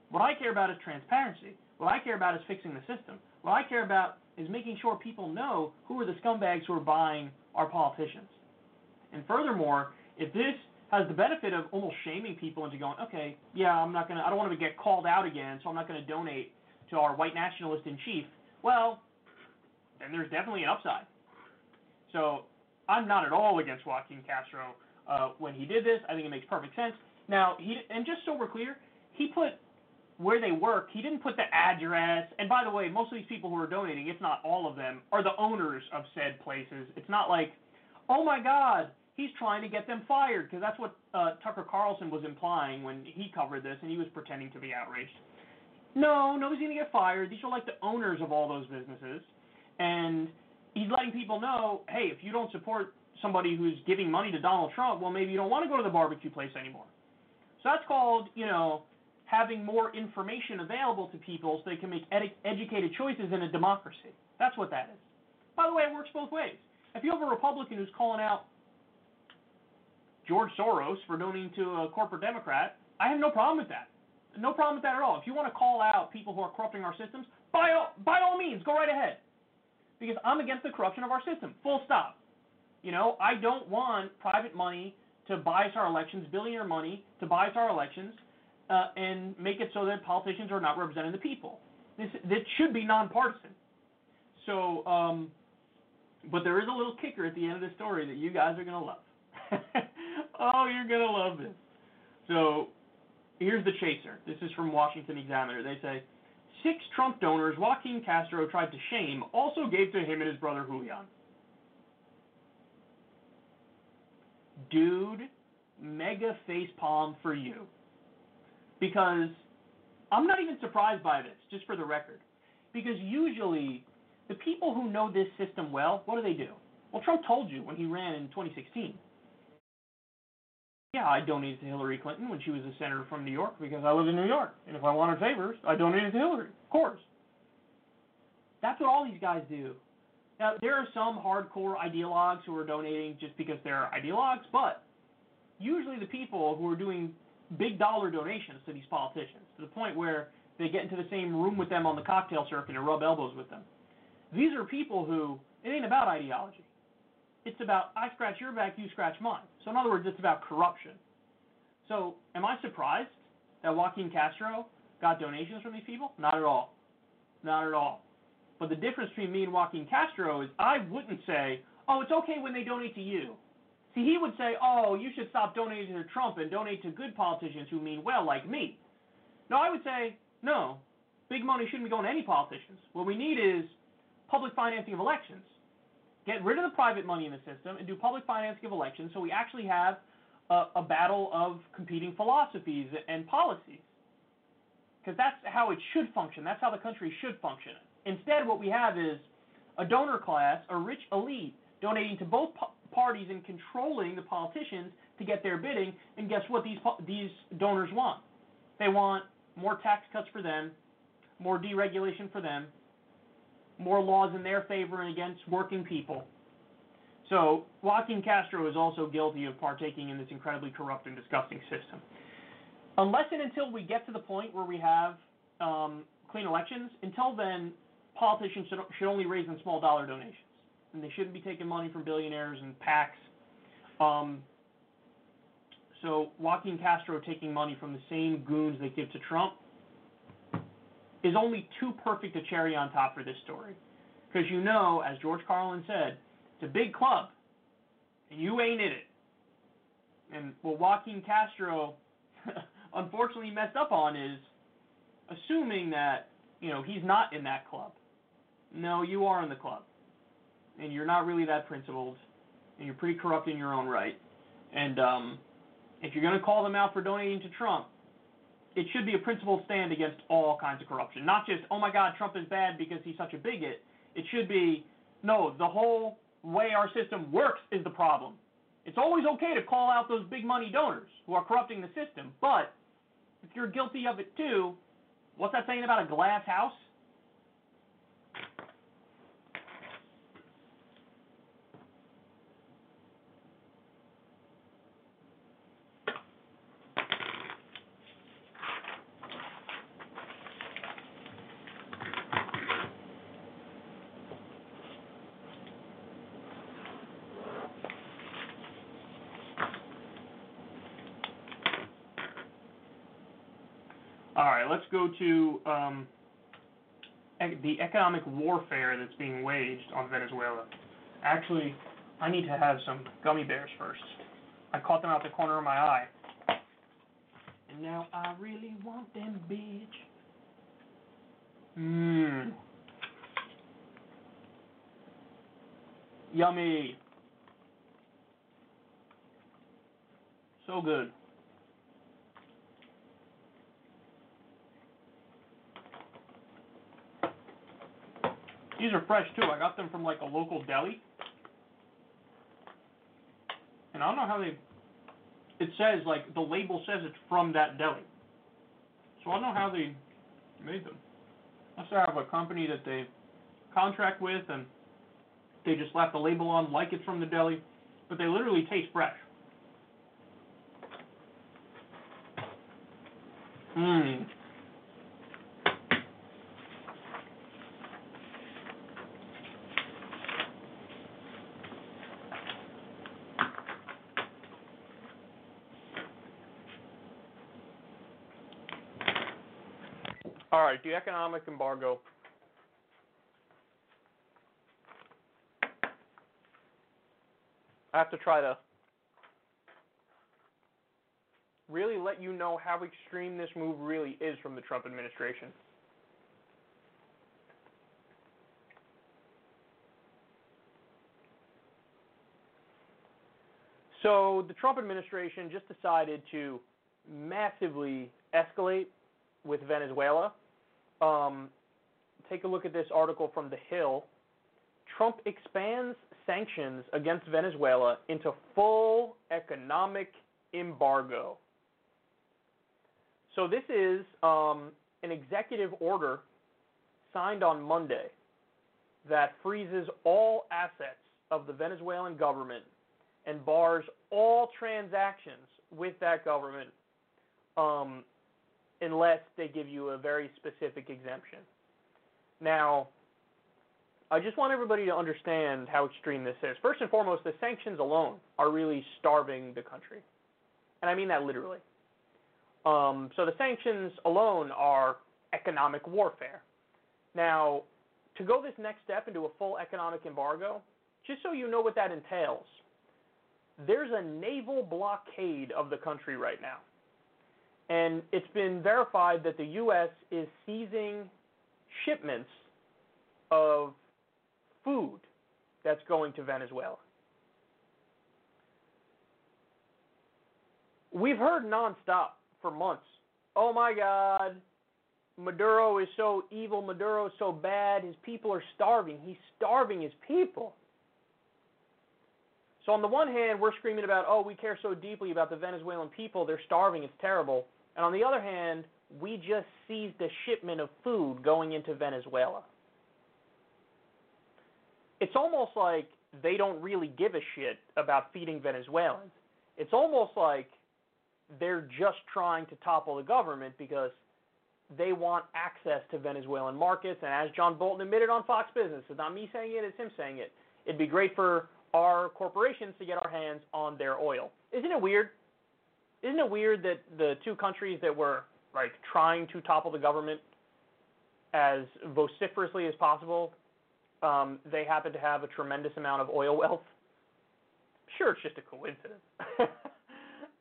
What I care about is transparency. What I care about is fixing the system. What I care about is making sure people know who are the scumbags who are buying our politicians. And furthermore, if this has the benefit of almost shaming people into going, okay, yeah, I don't want to get called out again, so I'm not going to donate to our white nationalist in chief. Well, then there's definitely an upside. So I'm not at all against Joaquin Castro when he did this. I think it makes perfect sense. Now, and just so we're clear, he put where they work. He didn't put the address. And by the way, most of these people who are donating, if not all of them, are the owners of said places. It's not like, oh, my God, he's trying to get them fired, because that's what Tucker Carlson was implying when he covered this, and he was pretending to be outraged. No, nobody's going to get fired. These are like the owners of all those businesses. And he's letting people know, hey, if you don't support somebody who's giving money to Donald Trump, well, maybe you don't want to go to the barbecue place anymore. So that's called, you know, having more information available to people so they can make educated choices in a democracy. That's what that is. By the way, it works both ways. If you have a Republican who's calling out George Soros for donating to a corporate Democrat, I have no problem with that. No problem with that at all. If you want to call out people who are corrupting our systems, by all means, go right ahead. Because I'm against the corruption of our system, full stop. You know, I don't want private money to bias our elections, billionaire money to bias our elections, and make it so that politicians are not representing the people. This should be nonpartisan. So, but there is a little kicker at the end of the story that you guys are going to love. Oh, you're going to love this. So here's the chaser. This is from Washington Examiner. They say, six Trump donors Joaquin Castro tried to shame also gave to him and his brother Julian. Dude, mega facepalm for you. Because I'm not even surprised by this, just for the record. Because usually the people who know this system well, what do? Well, Trump told you when he ran in 2016. Yeah, I donated to Hillary Clinton when she was a senator from New York because I live in New York. And if I wanted favors, I donated to Hillary, of course. That's what all these guys do. Now, there are some hardcore ideologues who are donating just because they're ideologues, but usually the people who are doing big dollar donations to these politicians, to the point where they get into the same room with them on the cocktail circuit and rub elbows with them. These are people who, it ain't about ideology. It's about, I scratch your back, you scratch mine. So in other words, it's about corruption. So am I surprised that Joaquin Castro got donations from these people? Not at all. Not at all. But the difference between me and Joaquin Castro is I wouldn't say, oh, it's okay when they donate to you. See, he would say, oh, you should stop donating to Trump and donate to good politicians who mean well like me. No, I would say, no, big money shouldn't be going to any politicians. What we need is public financing of elections. Get rid of the private money in the system and do public financing of elections so we actually have a battle of competing philosophies and policies. Because that's how it should function. That's how the country should function. Instead, what we have is a donor class, a rich elite, donating to both parties and controlling the politicians to get their bidding. And guess what these donors want? They want more tax cuts for them, more deregulation for them, more laws in their favor and against working people. So Joaquin Castro is also guilty of partaking in this incredibly corrupt and disgusting system. Unless and until we get to the point where we have clean elections, until then, politicians should only raise in small dollar donations. And they shouldn't be taking money from billionaires and PACs. So Joaquin Castro taking money from the same goons they give to Trump is only too perfect a cherry on top for this story. Because you know, as George Carlin said, it's a big club, and you ain't in it. And what Joaquin Castro unfortunately messed up on is assuming that, you know, he's not in that club. No, you are in the club. And you're not really that principled, and you're pretty corrupt in your own right. And if you're going to call them out for donating to Trump, it should be a principled stand against all kinds of corruption. Not just, oh my God, Trump is bad because he's such a bigot. It should be, no, the whole way our system works is the problem. It's always okay to call out those big money donors who are corrupting the system, but if you're guilty of it too, what's that saying about a glass house? Let's go to the economic warfare that's being waged on Venezuela. Actually, I need to have some gummy bears first. I caught them out the corner of my eye. And now I really want them, bitch. Mmm. Yummy. So good. These are fresh, too. I got them from, like, a local deli. And I don't know how they... It says, like, the label says it's from that deli. So I don't know how they made them. Unless they have a company that they contract with, and they just slap the label on like it's from the deli. But they literally taste fresh. Mmm. The economic embargo. I have to try to really let you know how extreme this move really is from the Trump administration. So the Trump administration just decided to massively escalate with Venezuela. Take a look at this article from The Hill. Trump expands sanctions against Venezuela into full economic embargo. So this is an executive order signed on Monday that freezes all assets of the Venezuelan government and bars all transactions with that government unless they give you a very specific exemption. Now, I just want everybody to understand how extreme this is. First and foremost, the sanctions alone are really starving the country. And I mean that literally. So the sanctions alone are economic warfare. Now, to go this next step into a full economic embargo, just so you know what that entails, there's a naval blockade of the country right now. And it's been verified that the U.S. is seizing shipments of food that's going to Venezuela. We've heard nonstop for months, oh my God, Maduro is so evil, Maduro is so bad, his people are starving, he's starving his people. So on the one hand, we're screaming about, oh, we care so deeply about the Venezuelan people, they're starving, it's terrible. And on the other hand, we just seized a shipment of food going into Venezuela. It's almost like they don't really give a shit about feeding Venezuelans. It's almost like they're just trying to topple the government because they want access to Venezuelan markets. And as John Bolton admitted on Fox Business, it's not me saying it, it's him saying it. It'd be great for our corporations to get our hands on their oil. Isn't it weird? Isn't it weird that the two countries that were like trying to topple the government as vociferously as possible, they happen to have a tremendous amount of oil wealth? Sure, it's just a coincidence.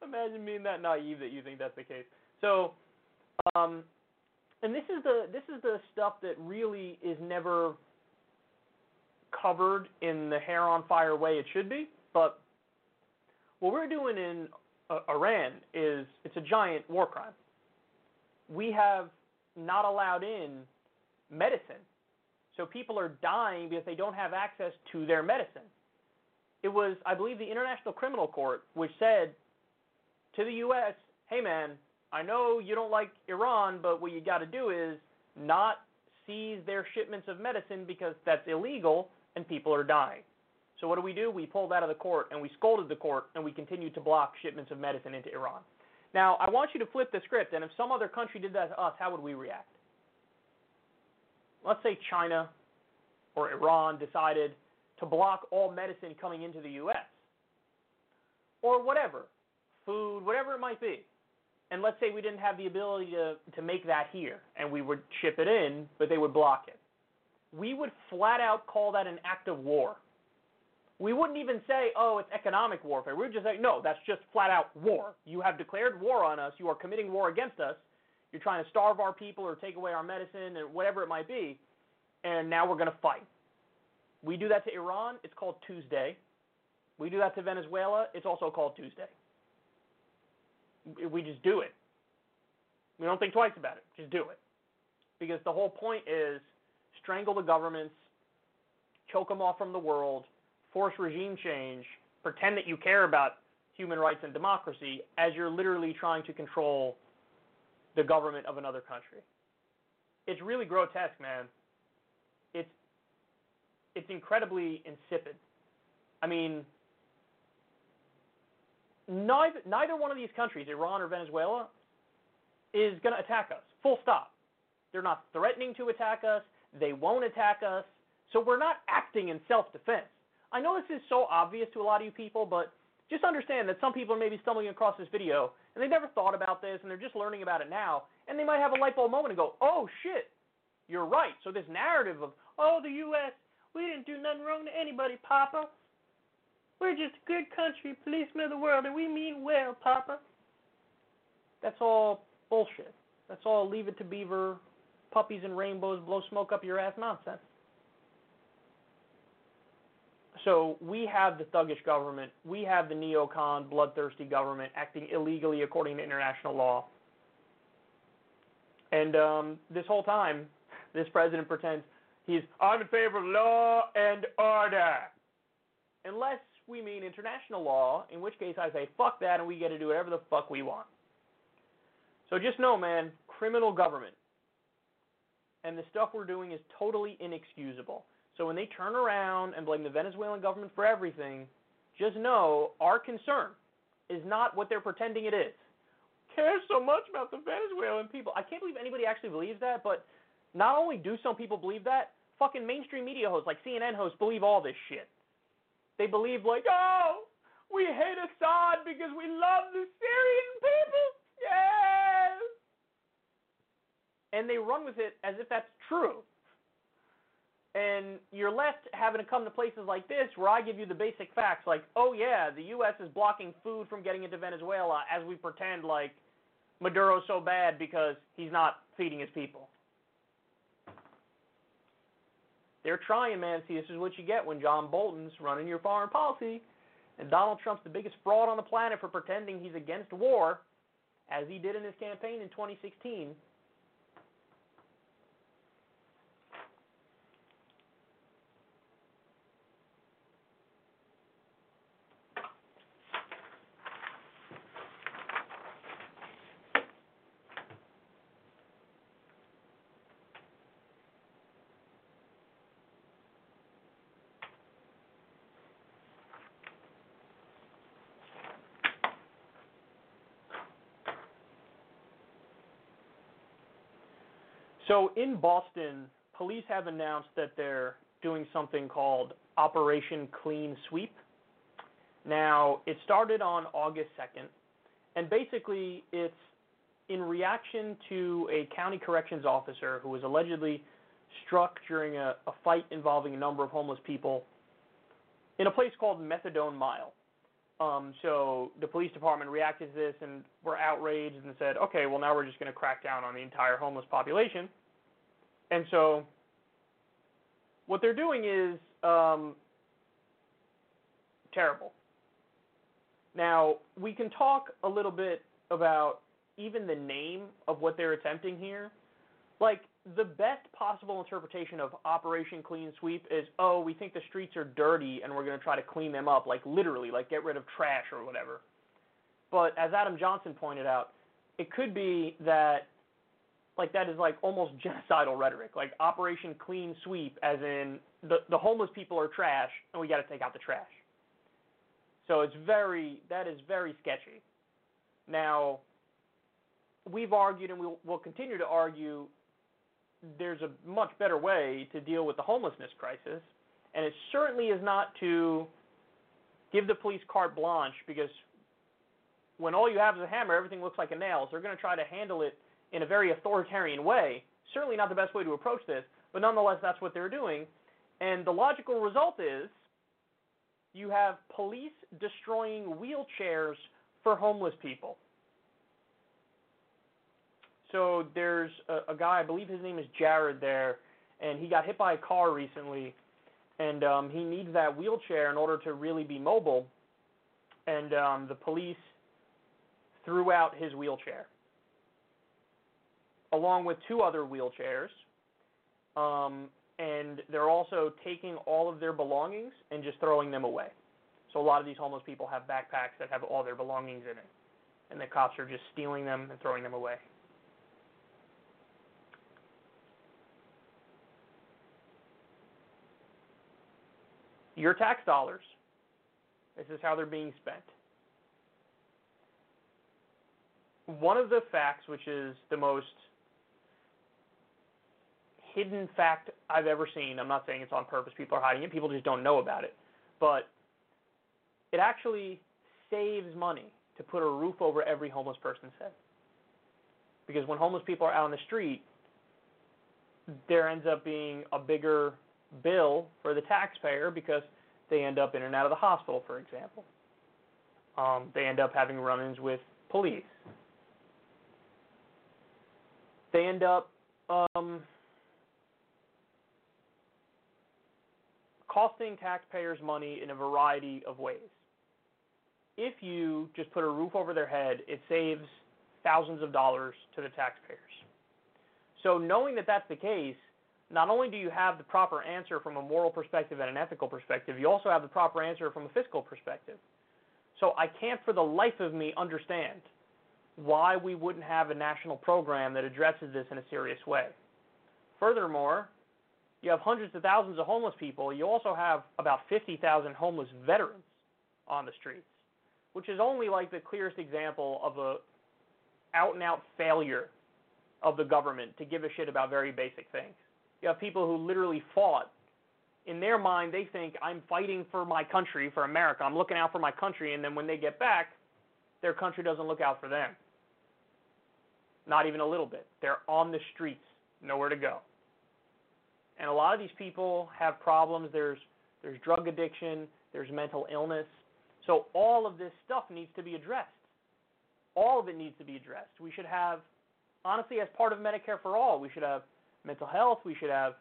Imagine being that naive that you think that's the case. So, and this is the stuff that really is never covered in the hair on fire way it should be. But what we're doing in Iran is it's a giant war crime. We have not allowed in medicine. So people are dying because they don't have access to their medicine. It was, I believe, the International Criminal Court which said to the U.S., hey, man, I know you don't like Iran, but what you got to do is not seize their shipments of medicine because that's illegal and people are dying. So what do? We pulled out of the court and we scolded the court and we continued to block shipments of medicine into Iran. Now, I want you to flip the script, and if some other country did that to us, how would we react? Let's say China or Iran decided to block all medicine coming into the U.S. or whatever, food, whatever it might be. And let's say we didn't have the ability to make that here, and we would ship it in, but they would block it. We would flat out call that an act of war. We wouldn't even say, oh, it's economic warfare. We would just say, no, that's just flat out war. You have declared war on us. You are committing war against us. You're trying to starve our people or take away our medicine or whatever it might be, and now we're going to fight. We do that to Iran. It's called Tuesday. We do that to Venezuela. It's also called Tuesday. We just do it. We don't think twice about it. Just do it. Because the whole point is strangle the governments, choke them off from the world, force regime change, pretend that you care about human rights and democracy as you're literally trying to control the government of another country. It's really grotesque, man. It's incredibly insipid. I mean, neither one of these countries, Iran or Venezuela, is going to attack us, full stop. They're not threatening to attack us. They won't attack us. So we're not acting in self-defense. I know this is so obvious to a lot of you people, but just understand that some people are maybe stumbling across this video, and they've never thought about this, and they're just learning about it now, and they might have a light bulb moment and go, oh, shit, you're right. So this narrative of, oh, the U.S., we didn't do nothing wrong to anybody, Papa. We're just a good country, policeman of the world, and we mean well, Papa. That's all bullshit. That's all leave it to beaver, puppies and rainbows, blow smoke up your ass nonsense. So we have the thuggish government, we have the neocon, bloodthirsty government acting illegally according to international law. And this whole time, this president pretends I'm in favor of law and order. Unless we mean international law, in which case I say, fuck that, and we get to do whatever the fuck we want. So just know, man, criminal government. And the stuff we're doing is totally inexcusable. So when they turn around and blame the Venezuelan government for everything, just know our concern is not what they're pretending it is. Care so much about the Venezuelan people. I can't believe anybody actually believes that, but not only do some people believe that, fucking mainstream media hosts like CNN hosts believe all this shit. They believe like, oh, we hate Assad because we love the Syrian people. Yes! And they run with it as if that's true. And you're left having to come to places like this where I give you the basic facts like, oh, yeah, the U.S. is blocking food from getting into Venezuela as we pretend like Maduro's so bad because he's not feeding his people. They're trying, man. See, this is what you get when John Bolton's running your foreign policy and Donald Trump's the biggest fraud on the planet for pretending he's against war, as he did in his campaign in 2016. So in Boston, police have announced that they're doing something called Operation Clean Sweep. Now, it started on August 2nd, and basically it's in reaction to a county corrections officer who was allegedly struck during a fight involving a number of homeless people in a place called Methadone Mile. So the police department reacted to this and were outraged and said, okay, well, now we're just going to crack down on the entire homeless population. And so what they're doing is terrible. Now, we can talk a little bit about even the name of what they're attempting here. Like, the best possible interpretation of Operation Clean Sweep is, oh, we think the streets are dirty and we're going to try to clean them up, like literally, like get rid of trash or whatever. But as Adam Johnson pointed out, it could be that like that is like almost genocidal rhetoric, like Operation Clean Sweep, as in the homeless people are trash and we got to take out the trash. So that is very sketchy. Now, we've argued and we'll continue to argue there's a much better way to deal with the homelessness crisis, and it certainly is not to give the police carte blanche, because when all you have is a hammer, everything looks like a nail, so they're going to try to handle it in a very authoritarian way. Certainly not the best way to approach this, but nonetheless, that's what they're doing. And the logical result is you have police destroying wheelchairs for homeless people. So there's a guy, I believe his name is Jared there, and he got hit by a car recently, and he needs that wheelchair in order to really be mobile, and the police threw out his wheelchair, along with two other wheelchairs, and they're also taking all of their belongings and just throwing them away. So a lot of these homeless people have backpacks that have all their belongings in it, and the cops are just stealing them and throwing them away. Your tax dollars. This is how they're being spent. One of the facts, which is the most hidden fact I've ever seen, I'm not saying it's on purpose, people are hiding it, people just don't know about it, but it actually saves money to put a roof over every homeless person's head. Because when homeless people are out on the street, there ends up being a bigger bill for the taxpayer because they end up in and out of the hospital, for example. They end up having run-ins with police. They end up costing taxpayers money in a variety of ways. If you just put a roof over their head, it saves thousands of dollars to the taxpayers. So knowing that that's the case, not only do you have the proper answer from a moral perspective and an ethical perspective, you also have the proper answer from a fiscal perspective. So I can't for the life of me understand why we wouldn't have a national program that addresses this in a serious way. Furthermore, you have hundreds of thousands of homeless people. You also have about 50,000 homeless veterans on the streets, which is only like the clearest example of a out-and-out failure of the government to give a shit about very basic things. You have people who literally fought. In their mind, they think, I'm fighting for my country, for America. I'm looking out for my country. And then when they get back, their country doesn't look out for them. Not even a little bit. They're on the streets, nowhere to go. And a lot of these people have problems. There's drug addiction. There's mental illness. So all of this stuff needs to be addressed. All of it needs to be addressed. We should have, honestly, as part of Medicare for All, we should have mental health. We should have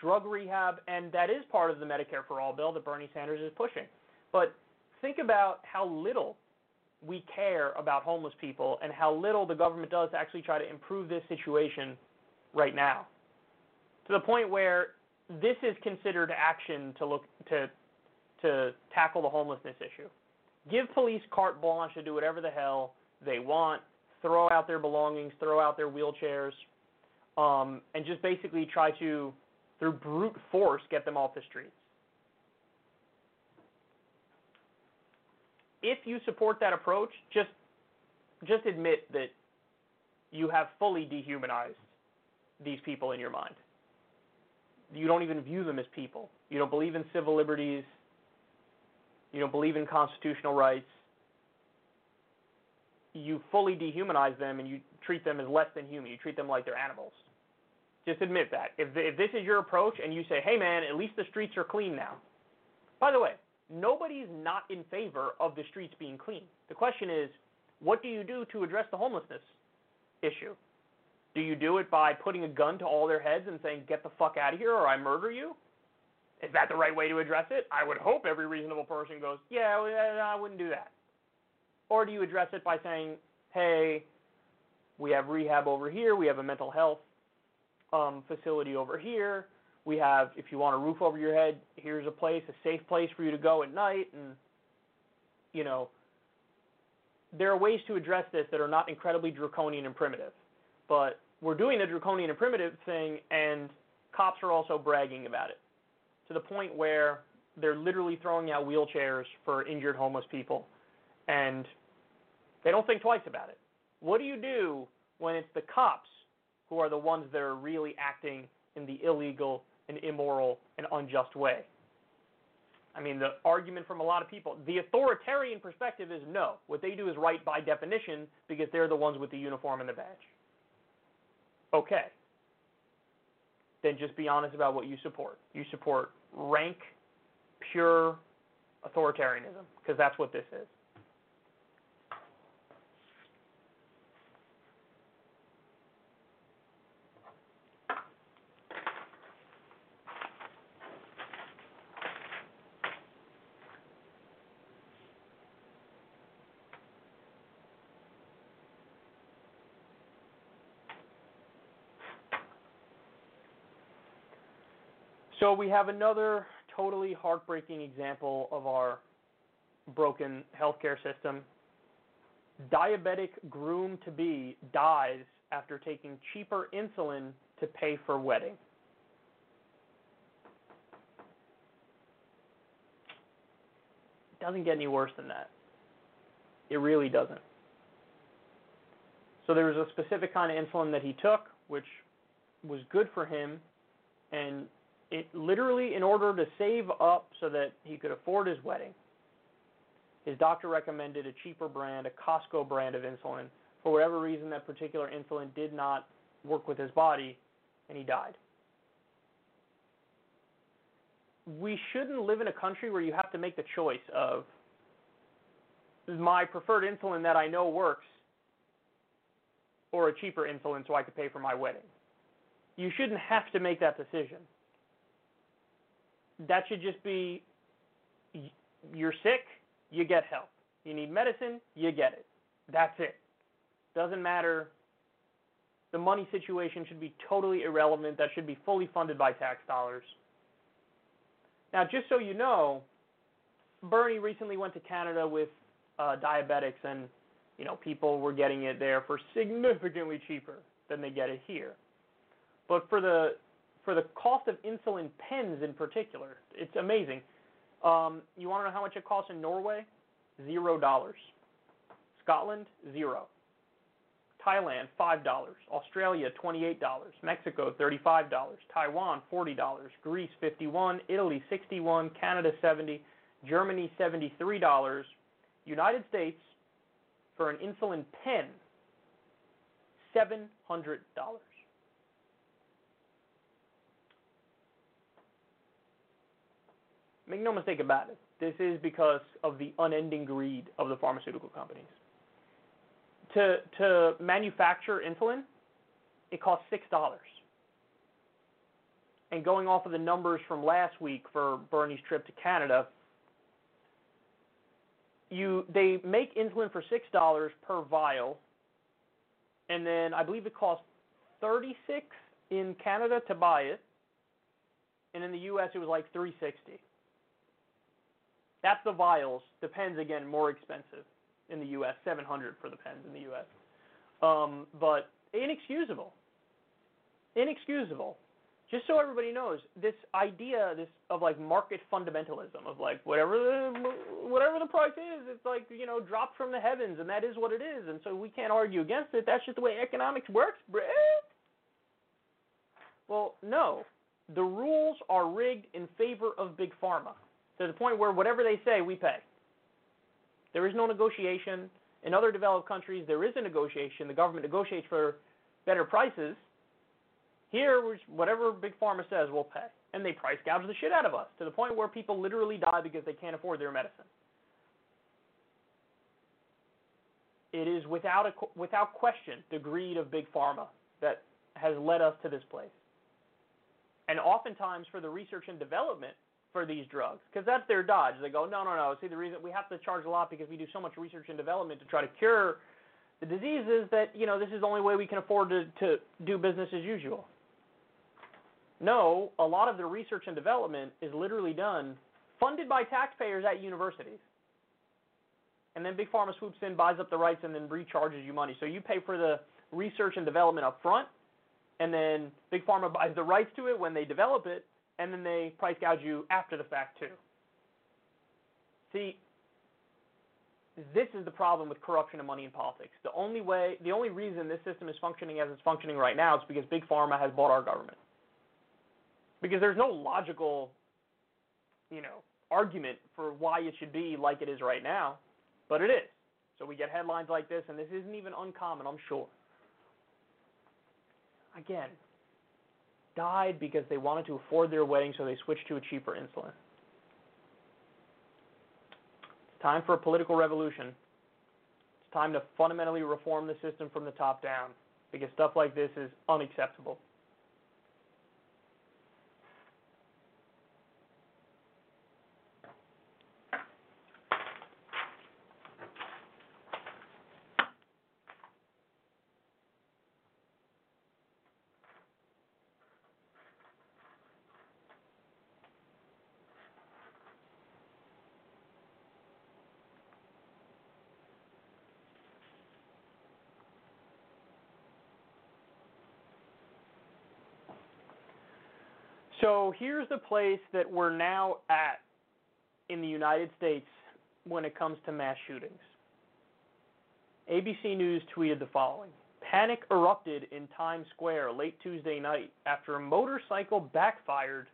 drug rehab. And that is part of the Medicare for All bill that Bernie Sanders is pushing. But think about how little we care about homeless people and how little the government does to actually try to improve this situation right now, to the point where this is considered action to look to tackle the homelessness issue. Give police carte blanche to do whatever the hell they want, throw out their belongings, throw out their wheelchairs, and just basically try to, through brute force, get them off the streets. If you support that approach, just admit that you have fully dehumanized these people in your mind. You don't even view them as people. You don't believe in civil liberties. You don't believe in constitutional rights. You fully dehumanize them and you treat them as less than human. You treat them like they're animals. Just admit that. If this is your approach and you say, hey, man, at least the streets are clean now. By the way, nobody's not in favor of the streets being clean. The question is, what do you do to address the homelessness issue? Do you do it by putting a gun to all their heads and saying, get the fuck out of here or I murder you? Is that the right way to address it? I would hope every reasonable person goes, yeah, I wouldn't do that. Or do you address it by saying, hey, we have rehab over here. We have a mental health facility over here. We have, if you want a roof over your head, here's a place, a safe place for you to go at night. And, you know, there are ways to address this that are not incredibly draconian and primitive. But we're doing the draconian and primitive thing, and cops are also bragging about it, to the point where they're literally throwing out wheelchairs for injured homeless people, and they don't think twice about it. What do you do when it's the cops who are the ones that are really acting in the illegal and immoral and unjust way? I mean, the argument from a lot of people, the authoritarian perspective is no. What they do is right by definition because they're the ones with the uniform and the badge. Okay, then just be honest about what you support. You support rank, pure authoritarianism, because that's what this is. So we have another totally heartbreaking example of our broken healthcare system. Diabetic groom-to-be dies after taking cheaper insulin to pay for wedding. It doesn't get any worse than that. It really doesn't. So there was a specific kind of insulin that he took, which was good for him, and it literally, in order to save up so that he could afford his wedding, his doctor recommended a cheaper brand, a Costco brand of insulin. For whatever reason, that particular insulin did not work with his body, and he died. We shouldn't live in a country where you have to make the choice of, my preferred insulin that I know works, or a cheaper insulin so I could pay for my wedding. You shouldn't have to make that decision. that should just be, you're sick, you get help. You need medicine, you get it. That's it. Doesn't matter. The money situation should be totally irrelevant. That should be fully funded by tax dollars. Now, just so you know, Bernie recently went to Canada with diabetics, and you know, people were getting it there for significantly cheaper than they get it here. But for the cost of insulin pens in particular, it's amazing. You want to know how much it costs in Norway? $0. Scotland, $0. Thailand, $5. Australia, $28. Mexico, $35. Taiwan, $40. Greece, $51. Italy, $61. Canada, $70. Germany, $73. United States, for an insulin pen, $700. Make no mistake about it. This is because of the unending greed of the pharmaceutical companies. To manufacture insulin, it costs $6. And going off of the numbers from last week for Bernie's trip to Canada, they make insulin for $6 per vial, and then I believe it costs $36 in Canada to buy it, and in the U.S. it was like $360. That's the vials. The pens, again, more expensive in the U.S., $700 for the pens in the U.S. But inexcusable. Inexcusable. Just so everybody knows, this idea, of like market fundamentalism, of like whatever the price is, it's like, you know, dropped from the heavens, and that is what it is, and so we can't argue against it. That's just the way economics works, Brad. Well, no, the rules are rigged in favor of big pharma to the point where whatever they say, we pay. There is no negotiation. In other developed countries, there is a negotiation. The government negotiates for better prices. Here, whatever big pharma says, we'll pay. And they price gouge the shit out of us to the point where people literally die because they can't afford their medicine. It is without question the greed of big pharma that has led us to this place. And oftentimes for the research and development for these drugs, because that's their dodge. They go, no. See, the reason we have to charge a lot because we do so much research and development to try to cure the diseases that, you know, this is the only way we can afford to do business as usual. No, a lot of the research and development is literally done, funded by taxpayers at universities. And then Big Pharma swoops in, buys up the rights, and then recharges you money. So you pay for the research and development up front, and then Big Pharma buys the rights to it when they develop it, and then they price gouge you after the fact, too. See, this is the problem with corruption and money in politics. The only reason this system is functioning as it's functioning right now is because Big Pharma has bought our government. Because there's no logical, you know, argument for why it should be like it is right now, but it is. So we get headlines like this, and this isn't even uncommon, I'm sure. Again, died because they wanted to afford their wedding, so they switched to a cheaper insulin. It's time for a political revolution. It's time to fundamentally reform the system from the top down, because stuff like this is unacceptable. So here's the place that we're now at in the United States when it comes to mass shootings. ABC News tweeted the following. Panic erupted in Times Square late Tuesday night after a motorcycle backfired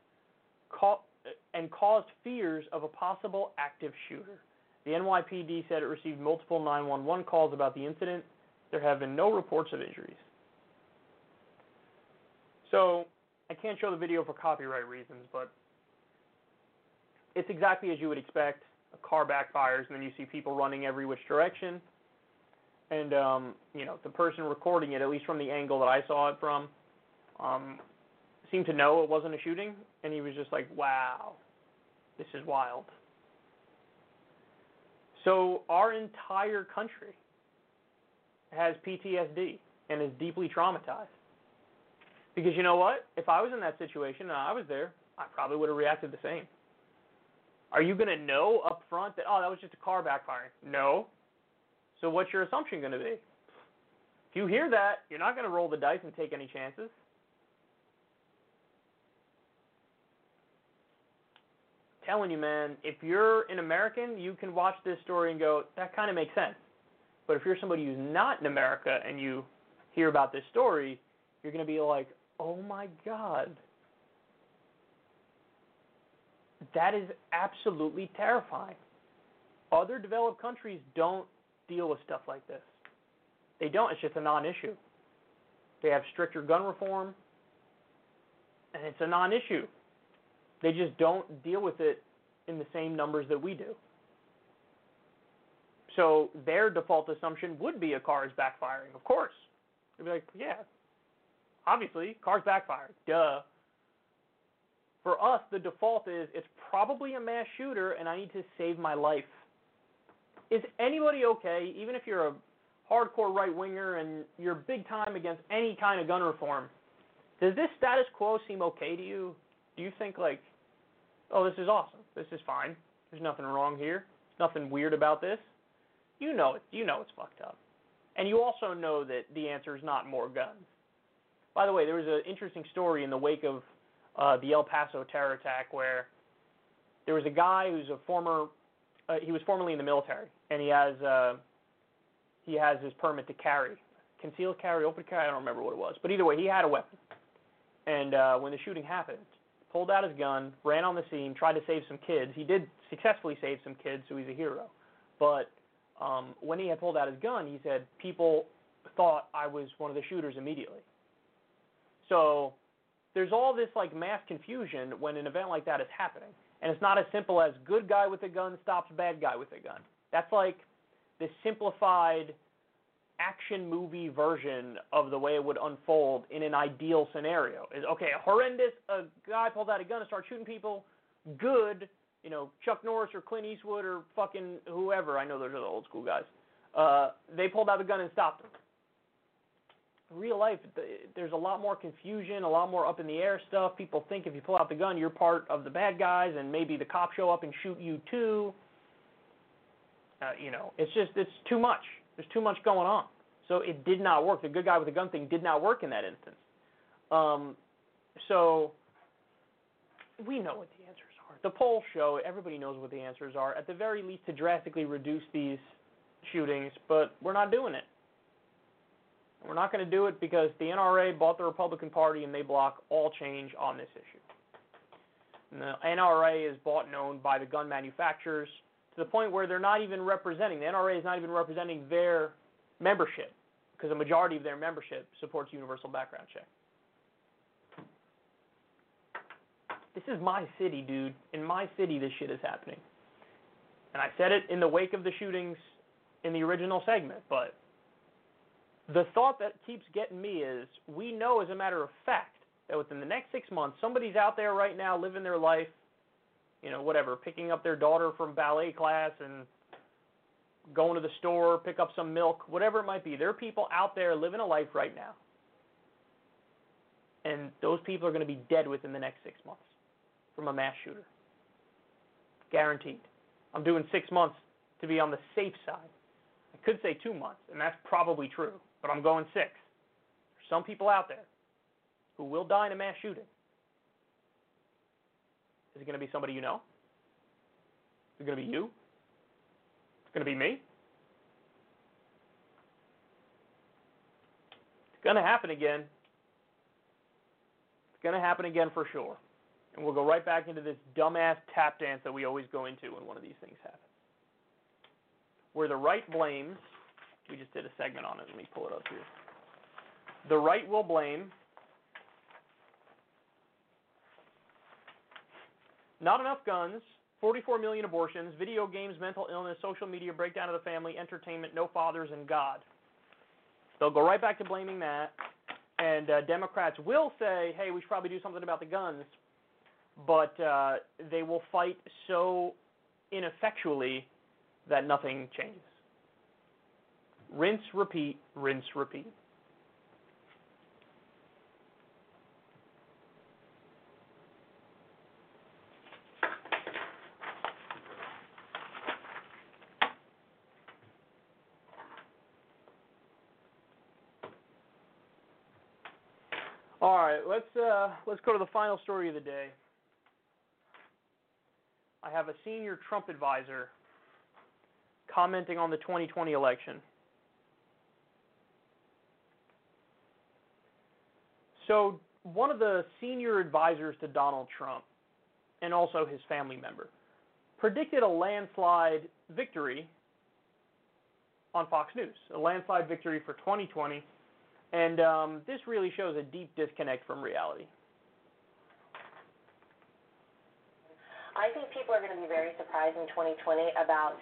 and caused fears of a possible active shooter. The NYPD said it received multiple 911 calls about the incident. There have been no reports of injuries. So I can't show the video for copyright reasons, but it's exactly as you would expect. A car backfires, and then you see people running every which direction. And, you know, the person recording it, at least from the angle that I saw it from, seemed to know it wasn't a shooting, and he was just like, wow, This is wild. So our entire country has PTSD and is deeply traumatized. Because you know what? If I was in that situation and I was there, I probably would have reacted the same. Are you going to know up front that, oh, that was just a car backfiring? No. So what's your assumption going to be? If you hear that, you're not going to roll the dice and take any chances. I'm telling you, man, if you're an American, you can watch this story and go, that kind of makes sense. But if you're somebody who's not in America and you hear about this story, you're going to be like, oh, my God. That is absolutely terrifying. Other developed countries don't deal with stuff like this. They don't. It's just a non-issue. They have stricter gun reform, and it's a non-issue. They just don't deal with it in the same numbers that we do. So their default assumption would be a car is backfiring, of course. They'd be like, yeah, obviously, cars backfired, duh. For us, the default is it's probably a mass shooter and I need to save my life. Is anybody okay, even if you're a hardcore right-winger and you're big time against any kind of gun reform, does this status quo seem okay to you? Do you think like, oh, this is awesome, this is fine, there's nothing wrong here, there's nothing weird about this? You know it's fucked up. And you also know that the answer is not more guns. By the way, there was an interesting story in the wake of the El Paso terror attack where there was a guy who's a former he was formerly in the military, and he has his permit to carry, concealed carry, open carry, I don't remember what it was, but either way, he had a weapon. And when the shooting happened, pulled out his gun, ran on the scene, tried to save some kids. He did successfully save some kids, so he's a hero. But when he had pulled out his gun, he said people thought I was one of the shooters immediately. So there's all this like mass confusion when an event like that is happening. And it's not as simple as good guy with a gun stops bad guy with a gun. That's like the simplified action movie version of the way it would unfold in an ideal scenario. Is okay, horrendous, a guy pulled out a gun and started shooting people. Good, you know, Chuck Norris or Clint Eastwood or fucking whoever. I know those are the old school guys. They pulled out a gun and stopped him. Real life, there's a lot more confusion, a lot more up in the air stuff. People think if you pull out the gun, you're part of the bad guys, and maybe the cops show up and shoot you too. It's too much. There's too much going on. So it did not work. The good guy with the gun thing did not work in that instance. So we know what the answers are. The polls show everybody knows what the answers are, at the very least to drastically reduce these shootings, but we're not doing it. We're not going to do it because the NRA bought the Republican Party and they block all change on this issue. And the NRA is bought and owned by the gun manufacturers to the point where they're not even representing, the NRA is not even representing their membership because a majority of their membership supports universal background check. This is my city, dude. In my city, this shit is happening. And I said it in the wake of the shootings in the original segment, but the thought that keeps getting me is we know as a matter of fact that within the next 6 months, somebody's out there right now living their life, whatever, picking up their daughter from ballet class and going to the store, pick up some milk, whatever it might be. There are people out there living a life right now. And those people are going to be dead within the next 6 months from a mass shooter. Guaranteed. I'm doing 6 months to be on the safe side. I could say 2 months, and that's probably true. But I'm going 6. There's some people out there who will die in a mass shooting. Is it going to be somebody you know? Is it going to be you? Is it going to be me? It's going to happen again. It's going to happen again for sure. And we'll go right back into this dumbass tap dance that we always go into when one of these things happens. Where the right blames, we just did a segment on it. Let me pull it up here. The right will blame not enough guns, 44 million abortions, video games, mental illness, social media, breakdown of the family, entertainment, no fathers, and God. They'll go right back to blaming that, and Democrats will say, hey, we should probably do something about the guns. but they will fight so ineffectually that nothing changes. Rinse, repeat, rinse, repeat. All right, let's go to the final story of the day. I have a senior Trump advisor commenting on the 2020 election. So one of the senior advisors to Donald Trump, and also his family member, predicted a landslide victory on Fox News, a landslide victory for 2020. And this really shows a deep disconnect from reality. I think people are going to be very surprised in 2020 about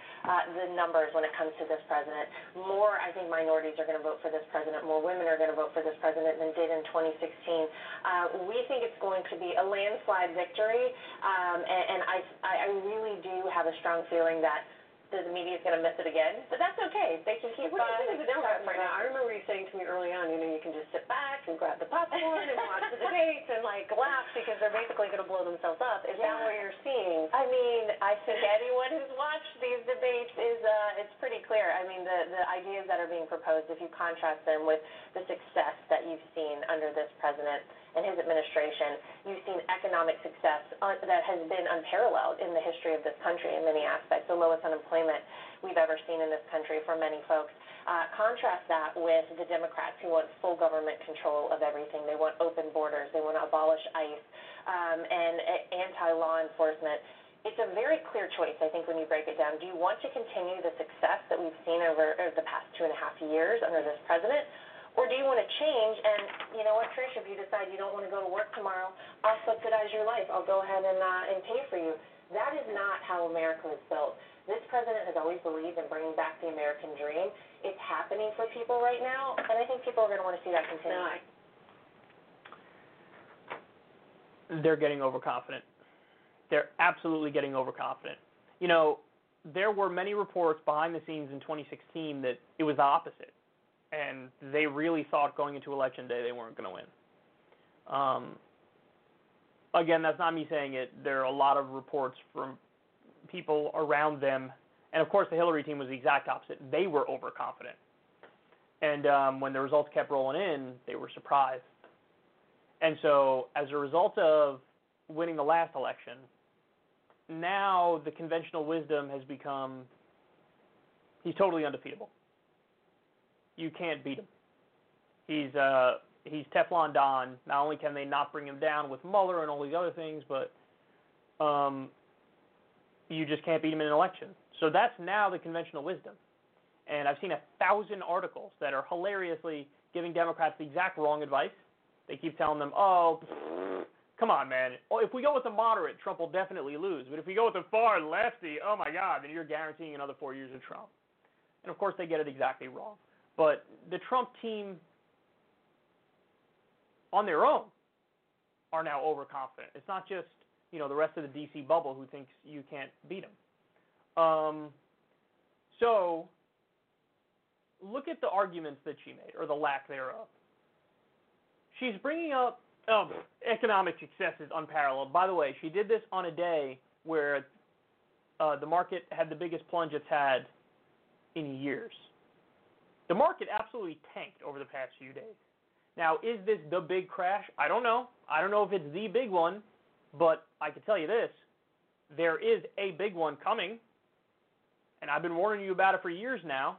the numbers when it comes to this president. More, I think, minorities are going to vote for this president. More women are going to vote for this president than did in 2016. We think it's going to be a landslide victory, and I really do have a strong feeling that the media is going to miss it again, but that's okay. They can keep. What do you think of the Democrats right now? I remember you saying to me early on, you know, you can just sit back and grab the popcorn and watch the debates and like laugh because they're basically going to blow themselves up. Is that what you're seeing? I mean, I think anyone who's watched these debates is it's pretty clear. I mean, the ideas that are being proposed, if you contrast them with the success that you've seen under this president and his administration, you've seen economic success that has been unparalleled in the history of this country in many aspects, the lowest unemployment we've ever seen in this country for many folks. Contrast that with the Democrats who want full government control of everything. They want open borders. They want to abolish ICE and anti-law enforcement. It's a very clear choice, I think, when you break it down. Do you want to continue the success that we've seen over the past 2.5 years under this president? Or do you want to change and, you know what, Trish, if you decide you don't want to go to work tomorrow, I'll subsidize your life. I'll go ahead and pay for you. That is not how America was built. This president has always believed in bringing back the American dream. It's happening for people right now, and I think people are going to want to see that continue. They're getting overconfident. They're absolutely getting overconfident. You know, there were many reports behind the scenes in 2016 that it was the opposite. And they really thought going into Election Day they weren't going to win. Again, that's not me saying it. There are a lot of reports from people around them. And, of course, the Hillary team was the exact opposite. They were overconfident. And when the results kept rolling in, they were surprised. And so as a result of winning the last election, now the conventional wisdom has become he's totally undefeatable. You can't beat him. He's Teflon Don. Not only can they not bring him down with Mueller and all these other things, but you just can't beat him in an election. So that's now the conventional wisdom. And I've seen 1,000 articles that are hilariously giving Democrats the exact wrong advice. They keep telling them, oh, come on, man. If we go with the moderate, Trump will definitely lose. But if we go with the far lefty, oh, my God, then you're guaranteeing another 4 years of Trump. And, of course, they get it exactly wrong. But the Trump team on their own are now overconfident. It's not just, you know, the rest of the D.C. bubble who thinks you can't beat them. So look at the arguments that she made, or the lack thereof. She's bringing up economic success is unparalleled. By the way, she did this on a day where the market had the biggest plunge it's had in years. The market absolutely tanked over the past few days. Now, is this the big crash? I don't know. I don't know if it's the big one, but I can tell you this. There is a big one coming, and I've been warning you about it for years now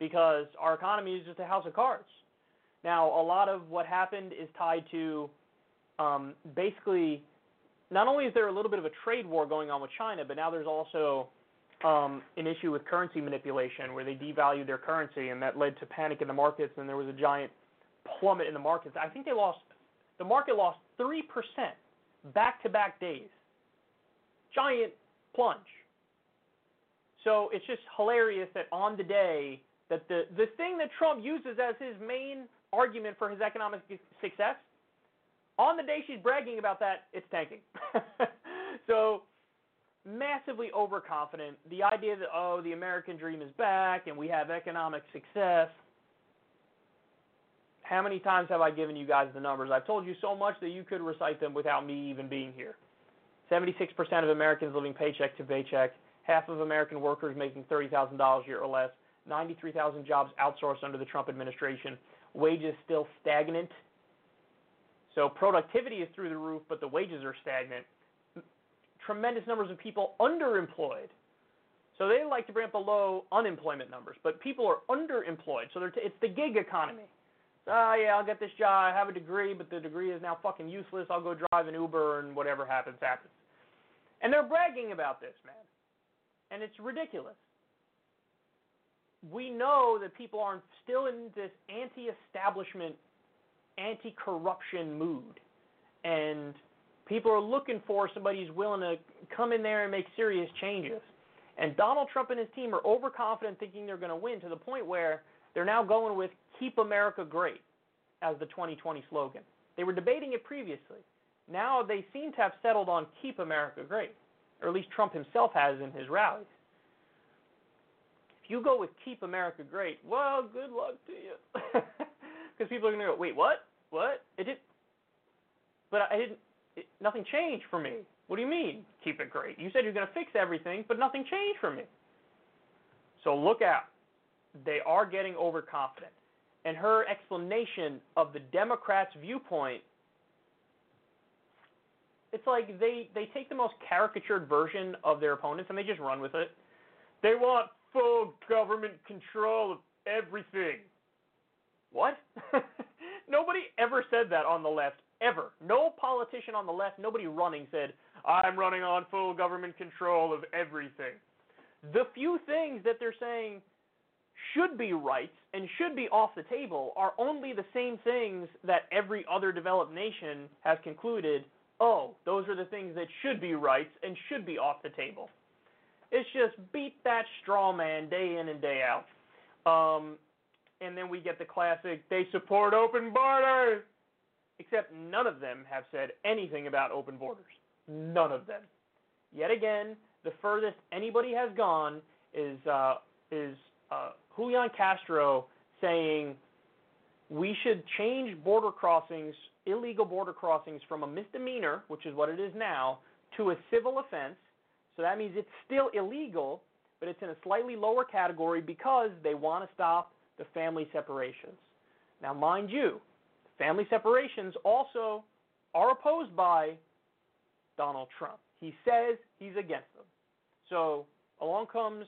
because our economy is just a house of cards. Now, a lot of what happened is tied to basically not only is there a little bit of a trade war going on with China, but now there's also an issue with currency manipulation where they devalued their currency, and that led to panic in the markets, and there was a giant plummet in the markets. I think the market lost 3% back-to-back days. Giant plunge. So it's just hilarious that on the day that the thing that Trump uses as his main argument for his economic success On the day she's bragging about that, it's tanking. So massively overconfident. The idea that, oh, the American dream is back and we have economic success. How many times have I given you guys the numbers? I've told you so much that you could recite them without me even being here. 76% of Americans living paycheck to paycheck. Half of American workers making $30,000 a year or less. 93,000 jobs outsourced under the Trump administration. Wages still stagnant. So productivity is through the roof, but the wages are stagnant. Tremendous numbers of people underemployed. So they like to bring up the low unemployment numbers, but people are underemployed. So it's the gig economy. Oh, yeah, I'll get this job. I have a degree, but the degree is now fucking useless. I'll go drive an Uber and whatever happens, happens. And they're bragging about this, man. And it's ridiculous. We know that people are still in this anti-establishment, anti-corruption mood. And people are looking for somebody who's willing to come in there and make serious changes. And Donald Trump and his team are overconfident, thinking they're going to win, to the point where they're now going with "Keep America Great" as the 2020 slogan. They were debating it previously. Now they seem to have settled on "Keep America Great," or at least Trump himself has in his rallies. If you go with "Keep America Great," well, good luck to you. Because people are going to go, wait, what? What? Nothing changed for me. What do you mean, keep it great? You said you're going to fix everything, but nothing changed for me. So look out. They are getting overconfident. And her explanation of the Democrats' viewpoint, it's like they take the most caricatured version of their opponents and they just run with it. They want full government control of everything. What? Nobody ever said that on the left, ever. No politician on the left, nobody running said, I'm running on full government control of everything. The few things that they're saying should be rights and should be off the table are only the same things that every other developed nation has concluded, oh, those are the things that should be rights and should be off the table. It's just beat that straw man day in and day out. And then we get the classic, they support open borders, except none of them have said anything about open borders. None of them. Yet again, the furthest anybody has gone is Julian Castro saying we should change border crossings, illegal border crossings, from a misdemeanor, which is what it is now, to a civil offense. So that means it's still illegal, but it's in a slightly lower category because they want to stop the family separations. Now, mind you, family separations also are opposed by Donald Trump. He says he's against them. So along comes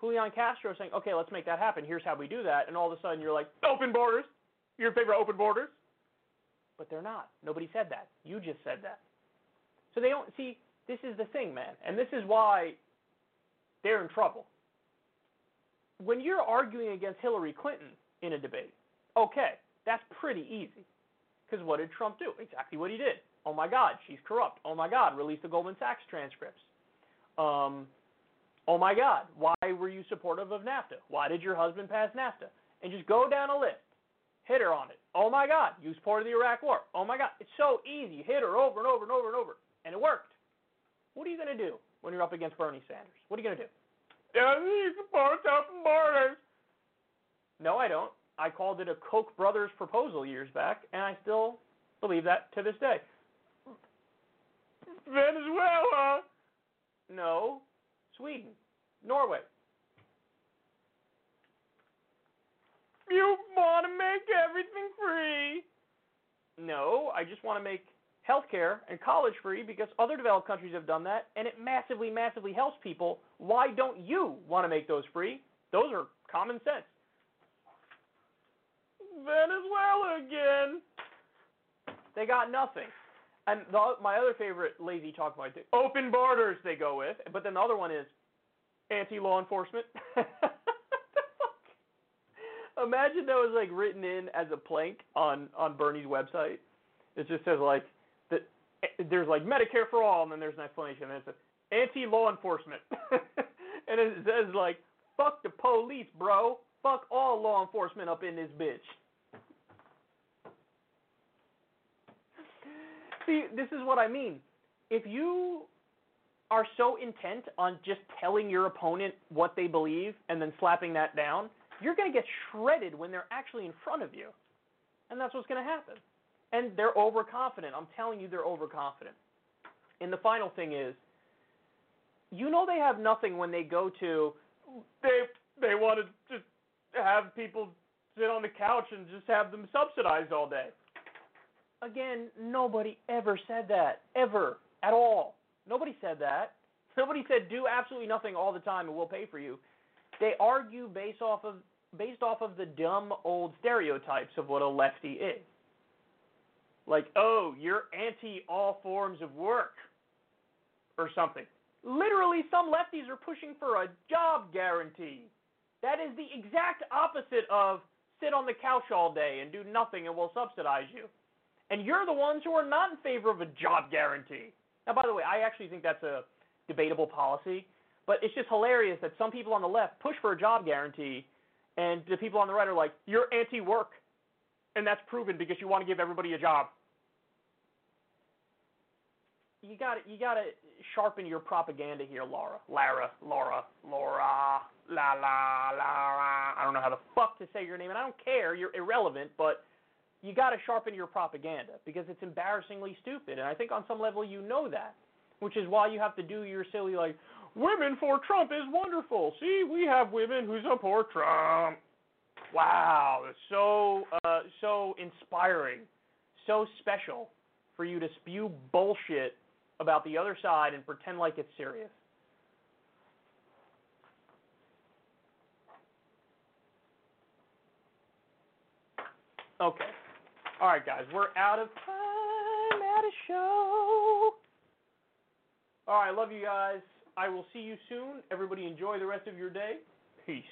Julian Castro saying, okay, let's make that happen. Here's how we do that. And all of a sudden you're like, open borders. You're in favor of open borders. But they're not. Nobody said that. You just said that. So they don't – see, this is the thing, man. And this is why they're in trouble. When you're arguing against Hillary Clinton in a debate, okay, that's pretty easy. Because what did Trump do? Exactly what he did. Oh, my God, she's corrupt. Oh, my God, release the Goldman Sachs transcripts. Oh, my God, why were you supportive of NAFTA? Why did your husband pass NAFTA? And just go down a list. Hit her on it. Oh, my God, you supported the Iraq War. Oh, my God, it's so easy. Hit her over and over and over and over. And it worked. What are you going to do when you're up against Bernie Sanders? What are you going to do? He supports open borders. No, I don't. I called it a Koch brothers proposal years back, and I still believe that to this day. Venezuela? No. Sweden. Norway. You want to make everything free? No, I just want to make healthcare and college free because other developed countries have done that, and it massively, massively helps people. Why don't you want to make those free? Those are common sense. Venezuela again. They got nothing. And my other favorite lazy talk point, open borders they go with, but then the other one is anti-law enforcement. Imagine that was like written in as a plank on Bernie's website. It just says like, there's like Medicare for All, and then there's an explanation, and it says anti-law enforcement. And it says like, fuck the police, bro. Fuck all law enforcement up in this bitch. this is what I mean. If you are so intent on just telling your opponent what they believe and then slapping that down, you're going to get shredded when they're actually in front of you. And that's what's going to happen. And they're overconfident. I'm telling you, they're overconfident. And the final thing is, you know they have nothing when they go to, they want to just have people sit on the couch and just have them subsidized all day. Again, nobody ever said that, ever, at all. Nobody said that. Nobody said do absolutely nothing all the time and we'll pay for you. They argue based off of the dumb old stereotypes of what a lefty is. Like, oh, you're anti all forms of work or something. Literally, some lefties are pushing for a job guarantee. That is the exact opposite of sit on the couch all day and do nothing and we'll subsidize you. And you're the ones who are not in favor of a job guarantee. Now, by the way, I actually think that's a debatable policy, but it's just hilarious that some people on the left push for a job guarantee, and the people on the right are like, you're anti-work, and that's proven because you want to give everybody a job. You gotta sharpen your propaganda here, Laura. I don't know how the fuck to say your name, and I don't care. You're irrelevant, but you got to sharpen your propaganda because it's embarrassingly stupid, and I think on some level you know that, which is why you have to do your silly, like, women for Trump is wonderful. See, we have women who support Trump. Wow, it's so inspiring, so special for you to spew bullshit about the other side and pretend like it's serious. Okay. All right, guys, we're out of time, out of show. All right, love you guys. I will see you soon. Everybody enjoy the rest of your day. Peace.